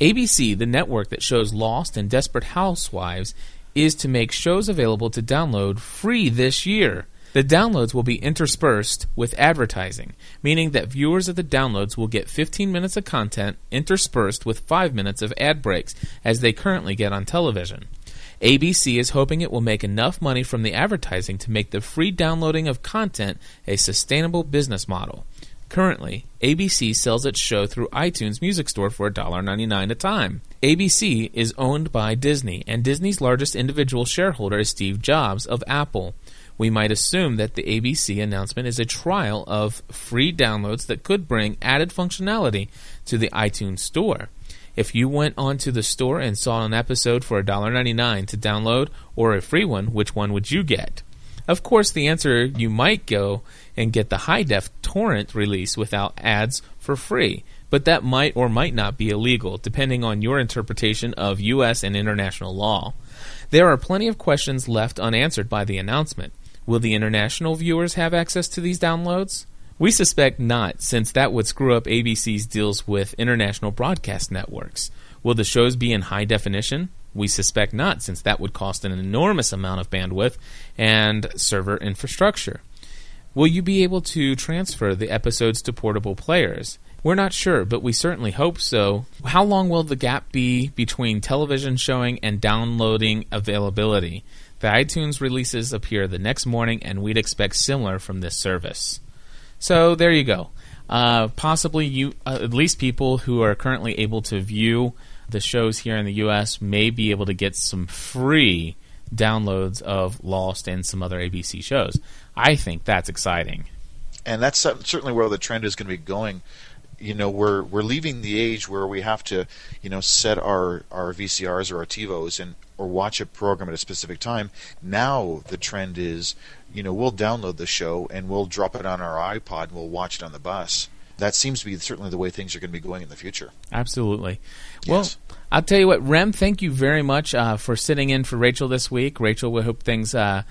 ABC, the network that shows Lost and Desperate Housewives, is to make shows available to download free this year. The downloads will be interspersed with advertising, meaning that viewers of the downloads will get 15 minutes of content interspersed with 5 minutes of ad breaks, as they currently get on television. ABC is hoping it will make enough money from the advertising to make the free downloading of content a sustainable business model. Currently, ABC sells its show through iTunes Music Store for $1.99 a time. ABC is owned by Disney, and Disney's largest individual shareholder is Steve Jobs of Apple. We might assume that the ABC announcement is a trial of free downloads that could bring added functionality to the iTunes Store. If you went onto the store and saw an episode for $1.99 to download or a free one, which one would you get? Of course, the answer, you might go and get the high-def torrent release without ads for free, but that might or might not be illegal, depending on your interpretation of U.S. and international law. There are plenty of questions left unanswered by the announcement. Will the international viewers have access to these downloads? We suspect not, since that would screw up ABC's deals with international broadcast networks. Will the shows be in high definition? We suspect not, since that would cost an enormous amount of bandwidth and server infrastructure. Will you be able to transfer the episodes to portable players? We're not sure, but we certainly hope so. How long will the gap be between television showing and downloading availability? The iTunes releases appear the next morning, and we'd expect similar from this service. So there you go. Possibly you, at least people who are currently able to view the shows here in the U.S. may be able to get some free downloads of Lost and some other ABC shows. I think that's exciting. And that's certainly where the trend is going to be going. You know, we're leaving the age where we have to, you know, set our VCRs or our TiVos and or watch a program at a specific time. Now the trend is, you know, we'll download the show and we'll drop it on our iPod and we'll watch it on the bus. that seems to be certainly the way things are going to be going in the future. Absolutely. Yes. Well, I'll tell you what, Rem, thank you very much for sitting in for Rachel this week. Rachel, we hope things are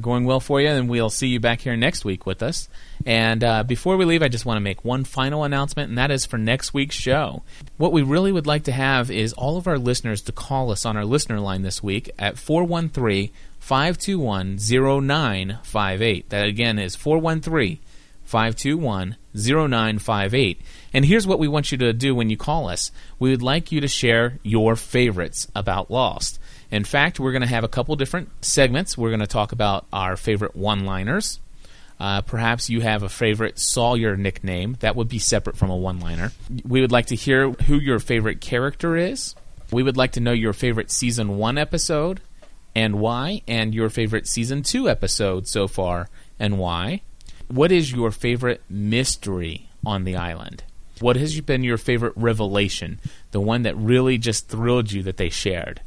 going well for you, and we'll see you back here next week with us. And before we leave, I just want to make one final announcement, and that is for next week's show. What we really would like to have is all of our listeners to call us on our listener line this week at 413-521-0958. That, again, is 413-521-0958. And here's what we want you to do when you call us. We would like you to share your favorites about Lost. In fact, we're going to have a couple different segments. We're going to talk about our favorite one-liners. Perhaps you have a favorite Sawyer nickname. That would be separate from a one-liner. We would like to hear who your favorite character is. We would like to know your favorite Season 1 episode and why, and your favorite Season 2 episode so far and why. What is your favorite mystery on the island? What has been your favorite revelation? The one that really just thrilled you that they shared.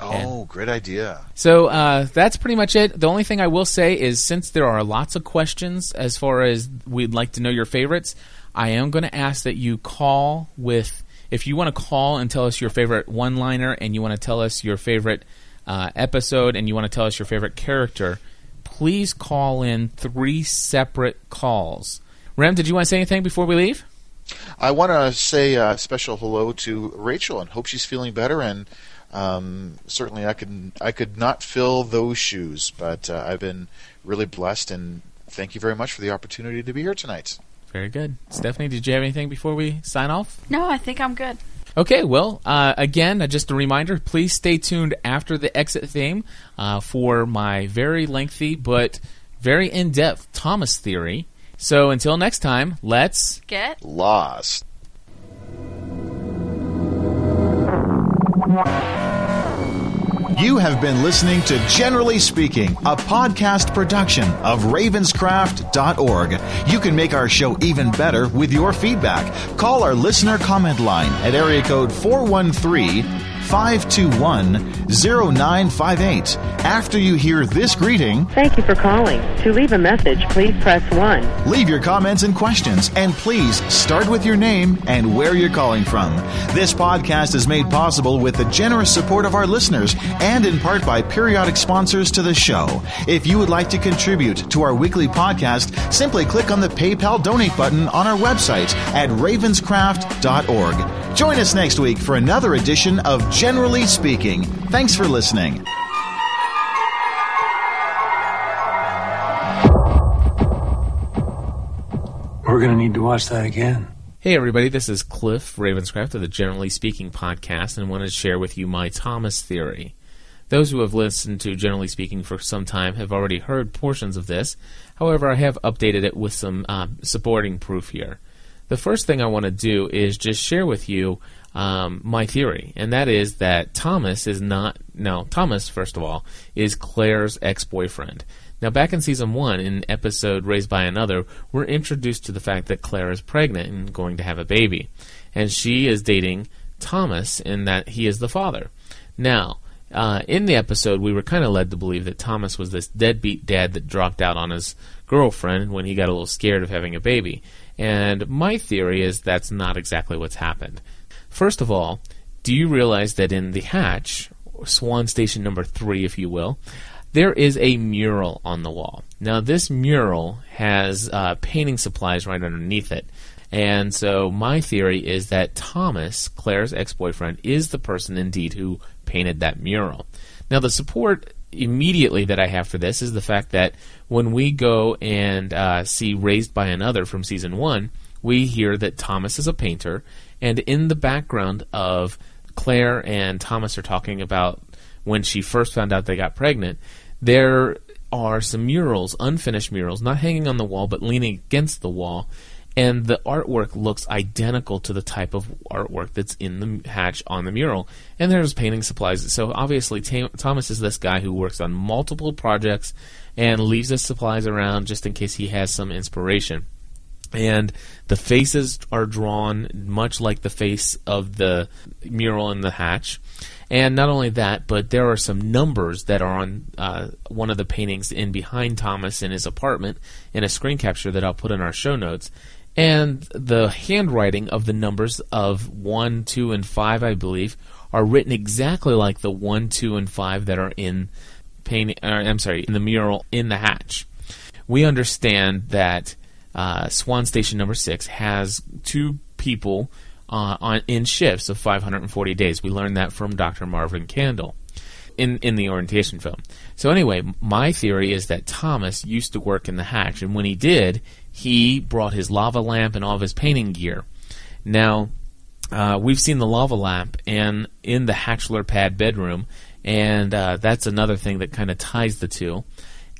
Oh, great idea. So that's pretty much it. The only thing I will say is, since there are lots of questions as far as we'd like to know your favorites, I am going to ask that you call with, if you want to call and tell us your favorite one-liner, and you want to tell us your favorite episode, and you want to tell us your favorite character, please call in 3 separate calls. Rem, did you want to say anything before we leave? I want to say a special hello to Rachel and hope she's feeling better. And certainly I could not fill those shoes, but I've been really blessed, and thank you very much for the opportunity to be here tonight. Very good. Stephanie, did you have anything before we sign off? No, I think I'm good. Okay, well, again, just a reminder, please stay tuned after the exit theme for my very lengthy but very in-depth Thomas theory. So until next time, let's get lost. You have been listening to Generally Speaking, a podcast production of Ravenscraft.org. You can make our show even better with your feedback. Call our listener comment line at area code 413-521-0958. After you hear this greeting, thank you for calling. To leave a message, please press 1. Leave your comments and questions, and please start with your name and where you're calling from. This podcast is made possible with the generous support of our listeners and in part by periodic sponsors to the show. If you would like to contribute to our weekly podcast, simply click on the PayPal donate button on our website at ravenscraft.org. Join us next week for another edition of Generally Speaking. Thanks for listening. We're going to need to watch that again. Hey everybody, this is Cliff Ravenscraft of the Generally Speaking podcast, and I wanted to share with you my Thomas theory. Those who have listened to Generally Speaking for some time have already heard portions of this. However, I have updated it with some supporting proof here. The first thing I want to do is just share with you my theory, and that is that Thomas, first of all, is Claire's ex-boyfriend. Now, back in Season 1, in an episode Raised by Another, we're introduced to the fact that Claire is pregnant and going to have a baby, and she is dating Thomas, and that he is the father. Now, in the episode, we were kind of led to believe that Thomas was this deadbeat dad that dropped out on his girlfriend when he got a little scared of having a baby, and my theory is that's not exactly what's happened. First of all, do you realize that in the hatch, Swan Station number 3, if you will, there is a mural on the wall. Now, this mural has painting supplies right underneath it. And so my theory is that Thomas, Claire's ex-boyfriend, is the person indeed who painted that mural. Now, the support immediately that I have for this is the fact that when we go and see Raised by Another from Season 1, we hear that Thomas is a painter, and in the background of Claire and Thomas are talking about when she first found out they got pregnant, there are some murals, unfinished murals, not hanging on the wall but leaning against the wall, and the artwork looks identical to the type of artwork that's in the hatch on the mural, and there's painting supplies. So obviously Thomas is this guy who works on multiple projects and leaves his supplies around just in case he has some inspiration. And the faces are drawn much like the face of the mural in the hatch. And not only that, but there are some numbers that are on one of the paintings in behind Thomas in his apartment in a screen capture that I'll put in our show notes. And the handwriting of the numbers of 1, 2, and 5, I believe, are written exactly like the 1, 2, and 5 that are in the mural in the hatch. We understand that Swan Station number 6 has two people in shifts of 540 days. We learned that from Dr. Marvin Candle in the orientation film. So anyway, my theory is that Thomas used to work in the hatch, and when he did, he brought his lava lamp and all of his painting gear. Now, we've seen the lava lamp and in the hatchler pad bedroom, and that's another thing that kind of ties the two.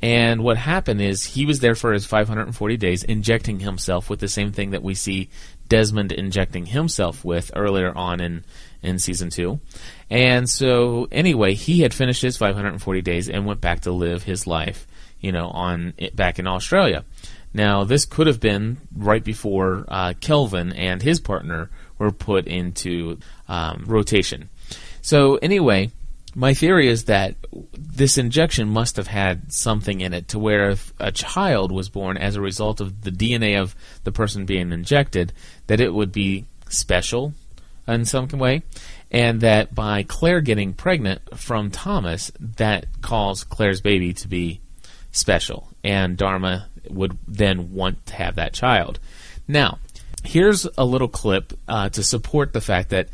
And what happened is he was there for his 540 days injecting himself with the same thing that we see Desmond injecting himself with earlier on in Season 2. And so, anyway, he had finished his 540 days and went back to live his life, back in Australia. Now, this could have been right before Kelvin and his partner were put into rotation. So, anyway, my theory is that this injection must have had something in it to where if a child was born as a result of the DNA of the person being injected, that it would be special in some way, and that by Claire getting pregnant from Thomas, that caused Claire's baby to be special, and Dharma would then want to have that child. Now, here's a little clip to support the fact that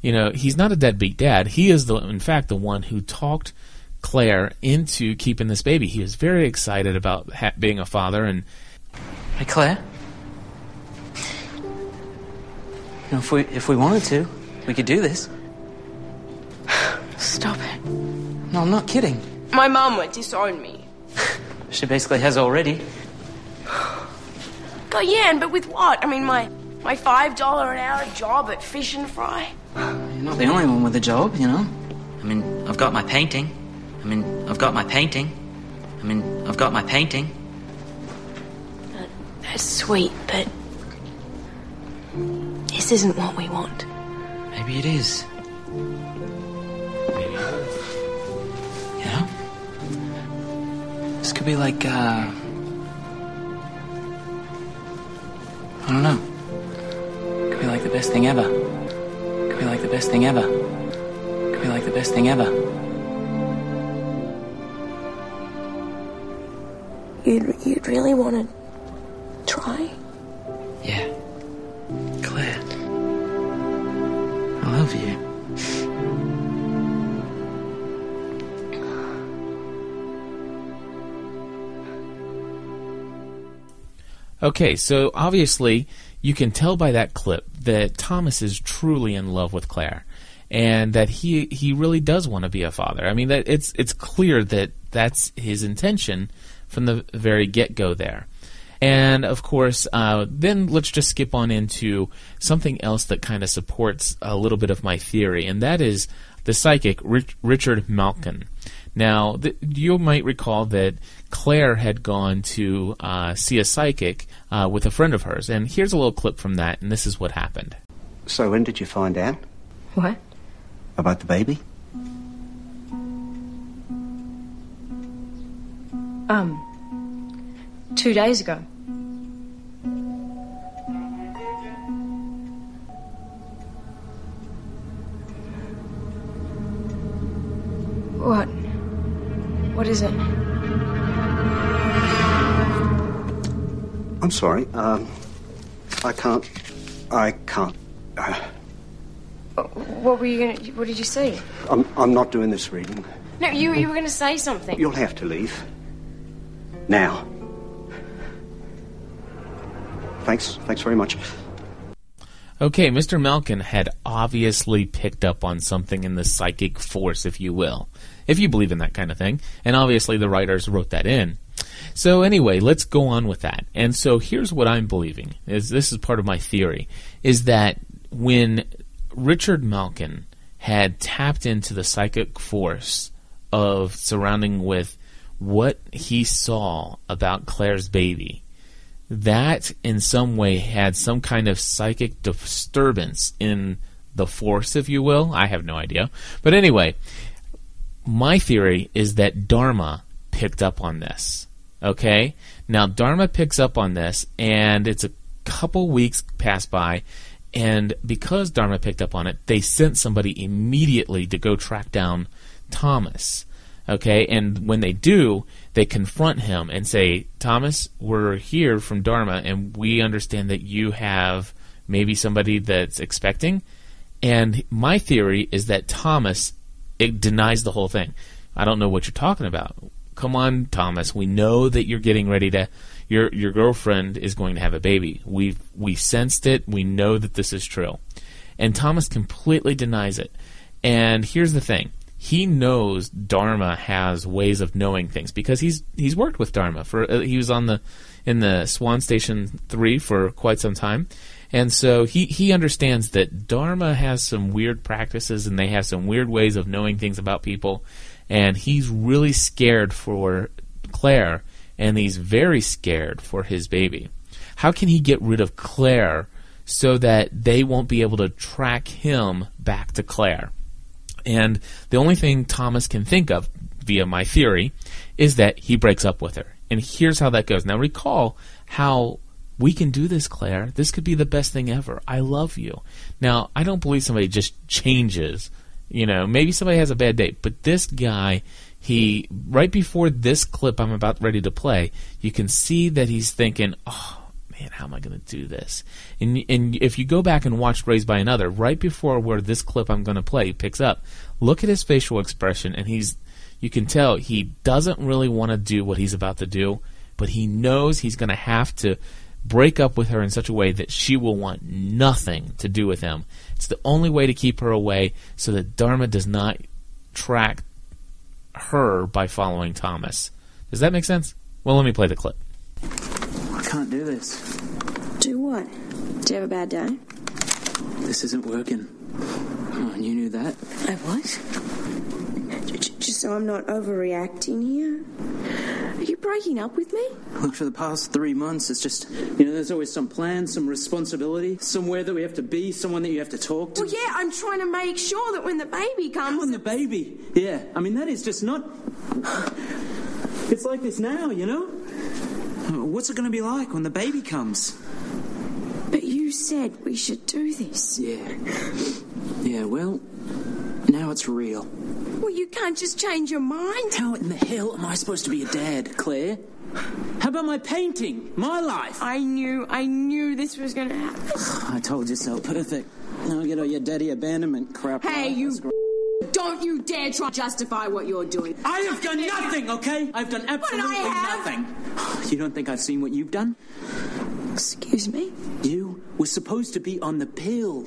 he's not a deadbeat dad. He is, in fact, the one who talked Claire into keeping this baby. He was very excited about being a father. And hey, Claire, if we wanted to, we could do this. Stop it! No, I'm not kidding. My mom would disown me. She basically has already. God, yeah, but with what? I mean, my $5 an hour job at Fish and Fry. You're not the only one with a job, I mean, I've got my painting. That's sweet, but this isn't what we want. Maybe it is. Maybe. This could be like, I don't know. Could be like the best thing ever. You'd really want to try? Yeah. Claire. I love you. Okay, so obviously you can tell by that clip that Thomas is truly in love with Claire, and that he really does want to be a father. I mean, that it's clear that that's his intention from the very get-go there. And, of course, then let's just skip on into something else that kind of supports a little bit of my theory, and that is the psychic Richard Malkin. Now, you might recall that Claire had gone to see a psychic with a friend of hers, and here's a little clip from that, and this is what happened. So when did you find out? What? About the baby? $2 days ago. What? What is it? I'm sorry. I can't. What were you gonna? What did you say? I'm not doing this reading. No, you were gonna say something. You'll have to leave. Now. Thanks very much. Okay, Mr. Malkin had obviously picked up on something in the psychic force, if you will, if you believe in that kind of thing. And obviously the writers wrote that in. So anyway, let's go on with that. And so here's what I'm believing, is this is part of my theory, is that when Richard Malkin had tapped into the psychic force of surrounding with what he saw about Claire's baby, that in some way had some kind of psychic disturbance in the force, if you will. I have no idea. But anyway, my theory is that Dharma picked up on this. Okay? Now, Dharma picks up on this, and it's a couple weeks passed by, and because Dharma picked up on it, they sent somebody immediately to go track down Thomas. Okay, and when they do, they confront him and say, Thomas, we're here from Dharma, and we understand that you have maybe somebody that's expecting. And my theory is that Thomas denies the whole thing. I don't know what you're talking about. Come on, Thomas, we know that you're getting ready to... Your girlfriend is going to have a baby. We sensed it. We know that this is true. And Thomas completely denies it. And here's the thing. He knows Dharma has ways of knowing things because he's worked with Dharma for he was in the Swan Station 3 for quite some time, and so he understands that Dharma has some weird practices and they have some weird ways of knowing things about people, and he's really scared for Claire and he's very scared for his baby. How can he get rid of Claire so that they won't be able to track him back to Claire? And the only thing Thomas can think of, via my theory, is that he breaks up with her. And here's how that goes. Now recall how we can do this, Claire. This could be the best thing ever. I love you. Now, I don't believe somebody just changes. You know, maybe somebody has a bad day. But this guy, he right before this clip I'm about ready to play, you can see that he's thinking, oh, man, how am I going to do this? And if you go back and watch Raised by Another, right before where this clip I'm going to play picks up, look at his facial expression, and you can tell he doesn't really want to do what he's about to do, but he knows he's going to have to break up with her in such a way that she will want nothing to do with him. It's the only way to keep her away so that Dharma does not track her by following Thomas. Does that make sense? Well, let me play the clip. I can't do this. Do what? Do you have a bad day? This isn't working. Oh, and you knew that. I what? Just so I'm not overreacting here? Are you breaking up with me? Look, for the past 3 months, it's just, you know, there's always some plan, some responsibility, somewhere that we have to be, someone that you have to talk to. Well, yeah, I'm trying to make sure that when the baby comes... When the baby? Yeah, I mean, that is just not... It's like this now, you know? What's it going to be like when the baby comes? But you said we should do this. Yeah. Yeah, well, now it's real. Well, you can't just change your mind. How in the hell am I supposed to be a dad, Claire? How about my painting? My life? I knew this was going to happen. I told you so. Perfect. Now get all your daddy abandonment crap. Hey, right? Don't you dare try to justify what you're doing. I have done nothing, okay? I've done absolutely nothing. You don't think I've seen what you've done? Excuse me? You were supposed to be on the pill.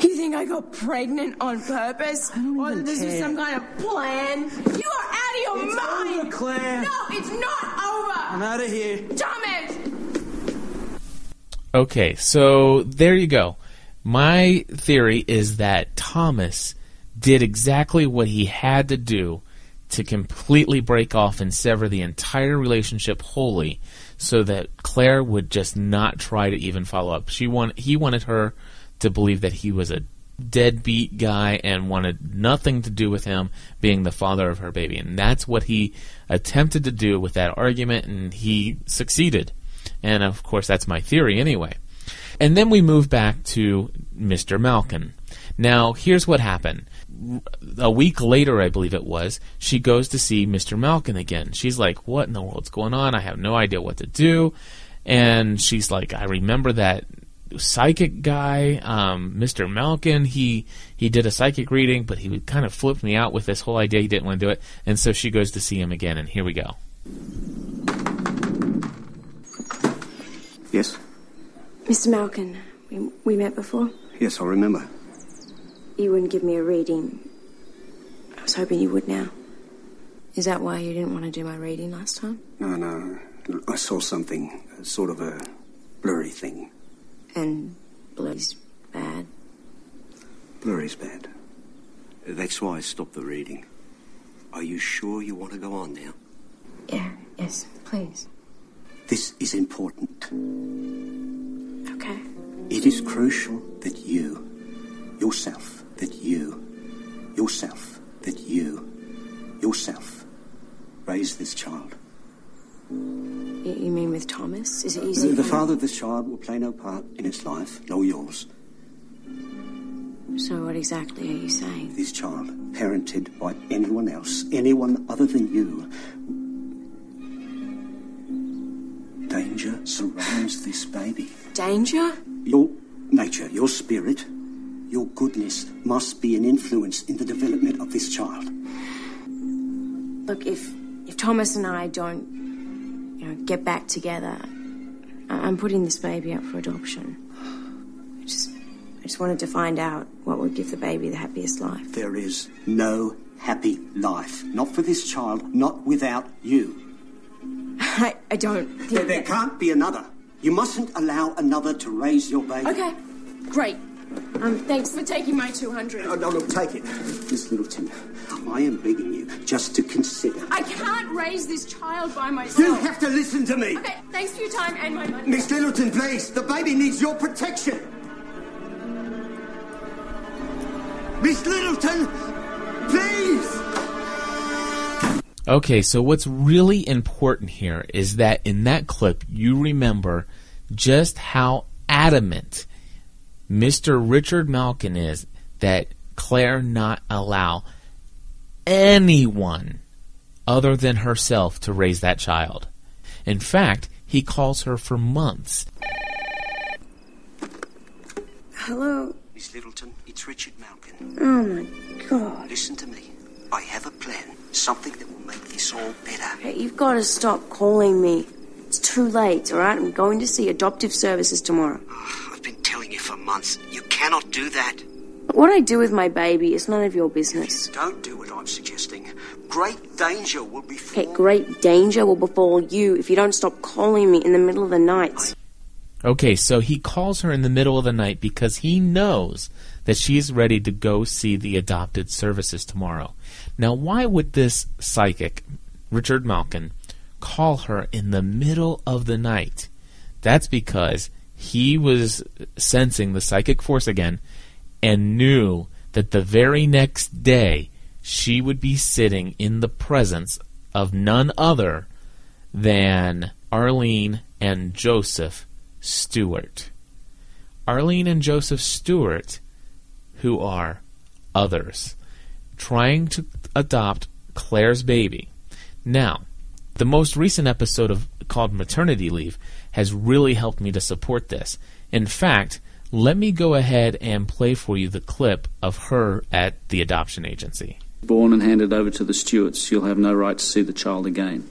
You think I got pregnant on purpose? Or that this was some kind of plan? You are out of your mind! It's over, Claire. No, it's not over! I'm out of here. Damn it! Okay, so there you go. My theory is that Thomas did exactly what he had to do to completely break off and sever the entire relationship wholly so that Claire would just not try to even follow up. He wanted her to believe that he was a deadbeat guy and wanted nothing to do with him being the father of her baby. And that's what he attempted to do with that argument, and he succeeded. And, of course, that's my theory anyway. And then we move back to Mr. Malkin. Now, here's what happened. A week later, I believe it was, she goes to see Mr. Malkin again. She's like, what in the world's going on? I have no idea what to do. And she's like, I remember that psychic guy, Mr. Malkin. He did a psychic reading, but he kind of flipped me out with this whole idea. He didn't want to do it. And so she goes to see him again, and here we go. Yes? Mr. Malkin, we met before? Yes, I remember. You wouldn't give me a reading. I was hoping you would now. Is that why you didn't want to do my reading last time? No. I saw something, sort of a blurry thing. And blurry's bad? Blurry's bad. That's why I stopped the reading. Are you sure you want to go on now? Yeah, yes, please. This is important. Okay. It is crucial that you, yourself, that you, yourself, that you, yourself, raise this child. You mean with Thomas? Is it easy? The father of this child will play no part in its life, nor yours. So what exactly are you saying? This child, parented by anyone else, anyone other than you. Danger surrounds this baby. Danger? Your nature, your spirit, your goodness must be an influence in the development of this child. Look, if Thomas and I don't, get back together, I'm putting this baby up for adoption. I just wanted to find out what would give the baby the happiest life. There is no happy life. Not for this child, not without you. I don't think there can't be another. You mustn't allow another to raise your baby. Okay, great. Thanks for taking my 200. Oh, no, look, take it. Miss Littleton, I am begging you just to consider. I can't raise this child by myself. You have to listen to me. Okay, thanks for your time and my money. Miss Littleton, please, the baby needs your protection. Miss Littleton, please! Okay, so what's really important here is that in that clip, you remember just how adamant Mr. Richard Malkin is that Claire not allow anyone other than herself to raise that child. In fact, he calls her for months. Hello? Miss Littleton, it's Richard Malkin. Oh, my God. Listen to me. I have a plan. Something that will make this all better. Hey, you've got to stop calling me. It's too late, all right? I'm going to see adoptive services tomorrow. Oh, I've been telling you for months. You cannot do that. What I do with my baby is none of your business. If you don't do what I'm suggesting, great danger will befall... Okay, great danger will befall you if you don't stop calling me in the middle of the night. Okay, so he calls her in the middle of the night because he knows that she's ready to go see the adopted services tomorrow. Now, why would this psychic, Richard Malkin, call her in the middle of the night? That's because he was sensing the psychic force again and knew that the very next day she would be sitting in the presence of none other than Arlene and Joseph Stewart. Arlene and Joseph Stewart, who are others, trying to adopt Claire's baby. Now, the most recent episode called Maternity Leave has really helped me to support this. In fact, let me go ahead and play for you the clip of her at the adoption agency. Born and handed over to the Stewarts, you'll have no right to see the child again.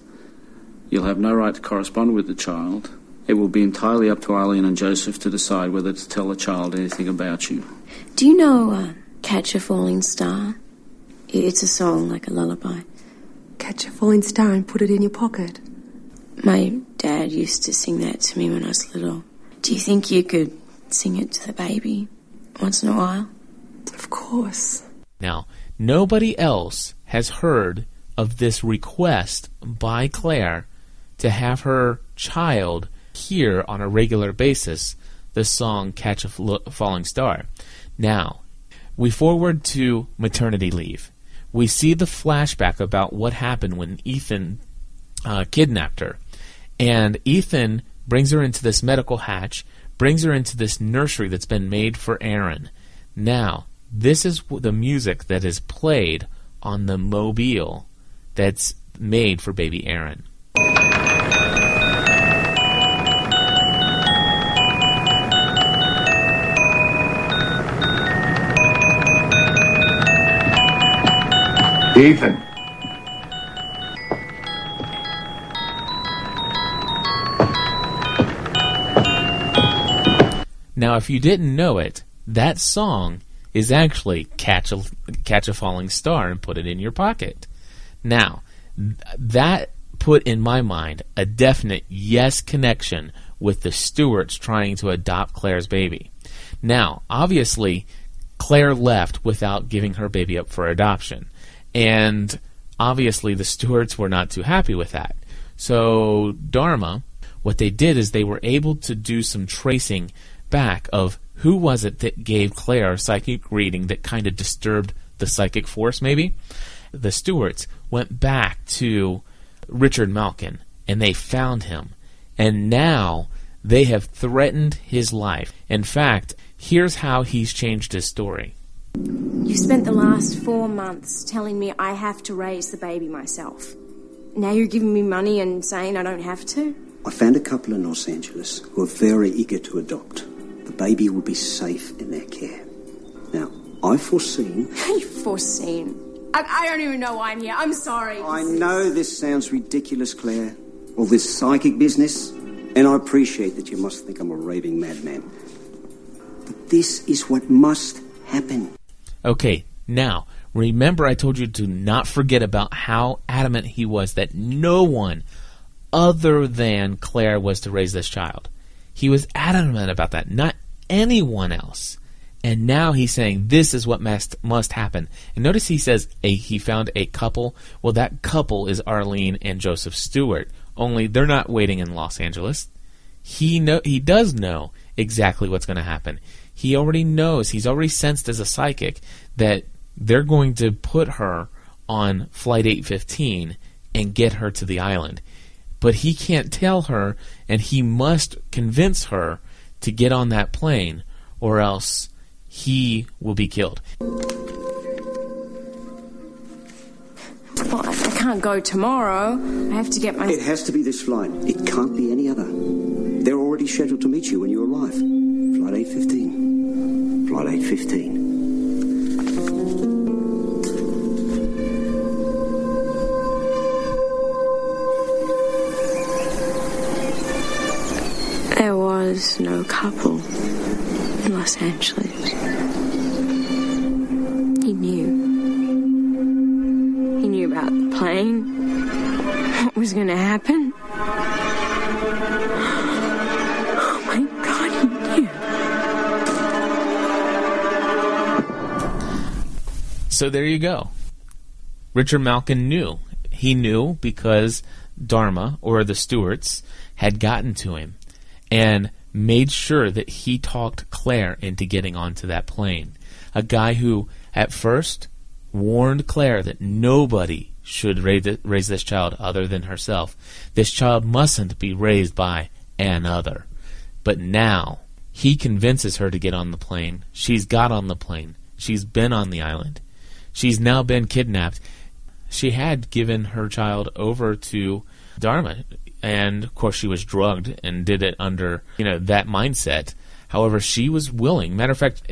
You'll have no right to correspond with the child. It will be entirely up to Arlene and Joseph to decide whether to tell the child anything about you. Do you know Catch a Falling Star? It's a song, like a lullaby. Catch a falling star and put it in your pocket. My dad used to sing that to me when I was little. Do you think you could sing it to the baby once in a while? Of course. Now, nobody else has heard of this request by Claire to have her child hear on a regular basis the song Catch a Falling Star. Now, we forward to maternity leave. We see the flashback about what happened when Ethan kidnapped her. And Ethan brings her into this medical hatch, brings her into this nursery that's been made for Aaron. Now, this is the music that is played on the mobile that's made for baby Aaron. Ethan. Now, if you didn't know it, that song is actually Catch a Falling Star and Put It in Your Pocket. Now, that put in my mind a definite yes connection with the Stewarts trying to adopt Claire's baby. Now, obviously, Claire left without giving her baby up for adoption. And obviously the Stewarts were not too happy with that. So Dharma, what they did is they were able to do some tracing back of who was it that gave Claire a psychic reading that kind of disturbed the psychic force maybe. The Stewarts went back to Richard Malkin and they found him. and now they have threatened his life. In fact, here's how he's changed his story. You spent the last 4 months telling me I have to raise the baby myself. Now you're giving me money and saying I don't have to? I found a couple in Los Angeles who are very eager to adopt. The baby will be safe in their care. Now, I've foreseen... You've foreseen? I don't even know why I'm here. I'm sorry. I know this sounds ridiculous, Claire. All this psychic business. And I appreciate that you must think I'm a raving madman. But this is what must happen. Okay, now, remember I told you to not forget about how adamant he was that no one other than Claire was to raise this child. He was adamant about that, not anyone else. And now he's saying this is what must happen. And notice he says he found a couple. Well, that couple is Arlene and Joseph Stewart, only they're not waiting in Los Angeles. He does know exactly what's going to happen. He already knows, he's already sensed as a psychic that they're going to put her on Flight 815 and get her to the island. But he can't tell her, and he must convince her to get on that plane, or else he will be killed. Well, I can't go tomorrow. I have to get my... It has to be this flight. It can't be any other. They're already scheduled to meet you when you arrive. Flight 815. Flight 815. There was no couple in Los Angeles. He knew. He knew about the plane, what was going to happen. Oh my God, he knew. So there you go. Richard Malkin knew. He knew because Dharma, or the Stewarts, had gotten to him and made sure that he talked Claire into getting onto that plane. A guy who, at first, warned Claire that nobody should raise this child other than herself. This child mustn't be raised by another. But now, he convinces her to get on the plane. She's got on the plane. She's been on the island. She's now been kidnapped. She had given her child over to Dharma. And, of course, she was drugged and did it under, that mindset. However, she was willing. Matter of fact,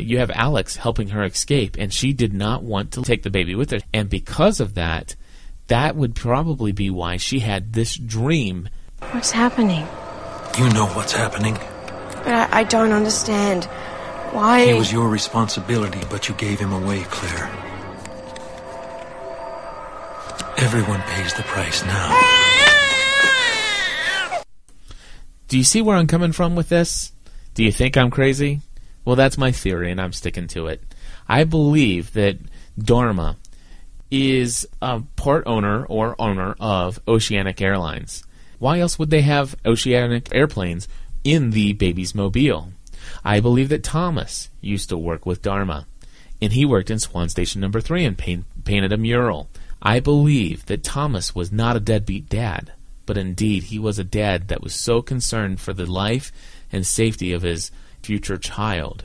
you have Alex helping her escape, and she did not want to take the baby with her. And because of that, that would probably be why she had this dream. What's happening? You know what's happening. But I don't understand. Why? It was your responsibility, but you gave him away, Claire. Everyone pays the price now. Do you see where I'm coming from with this? Do you think I'm crazy? Well, that's my theory, and I'm sticking to it. I believe that Dharma is a part owner or owner of Oceanic Airlines. Why else would they have Oceanic airplanes in the baby's mobile? I believe that Thomas used to work with Dharma, and he worked in Swan Station No. 3 and painted a mural. I believe that Thomas was not a deadbeat dad. But indeed, he was a dad that was so concerned for the life and safety of his future child.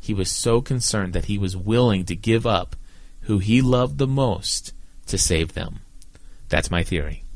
He was so concerned that he was willing to give up who he loved the most to save them. That's my theory.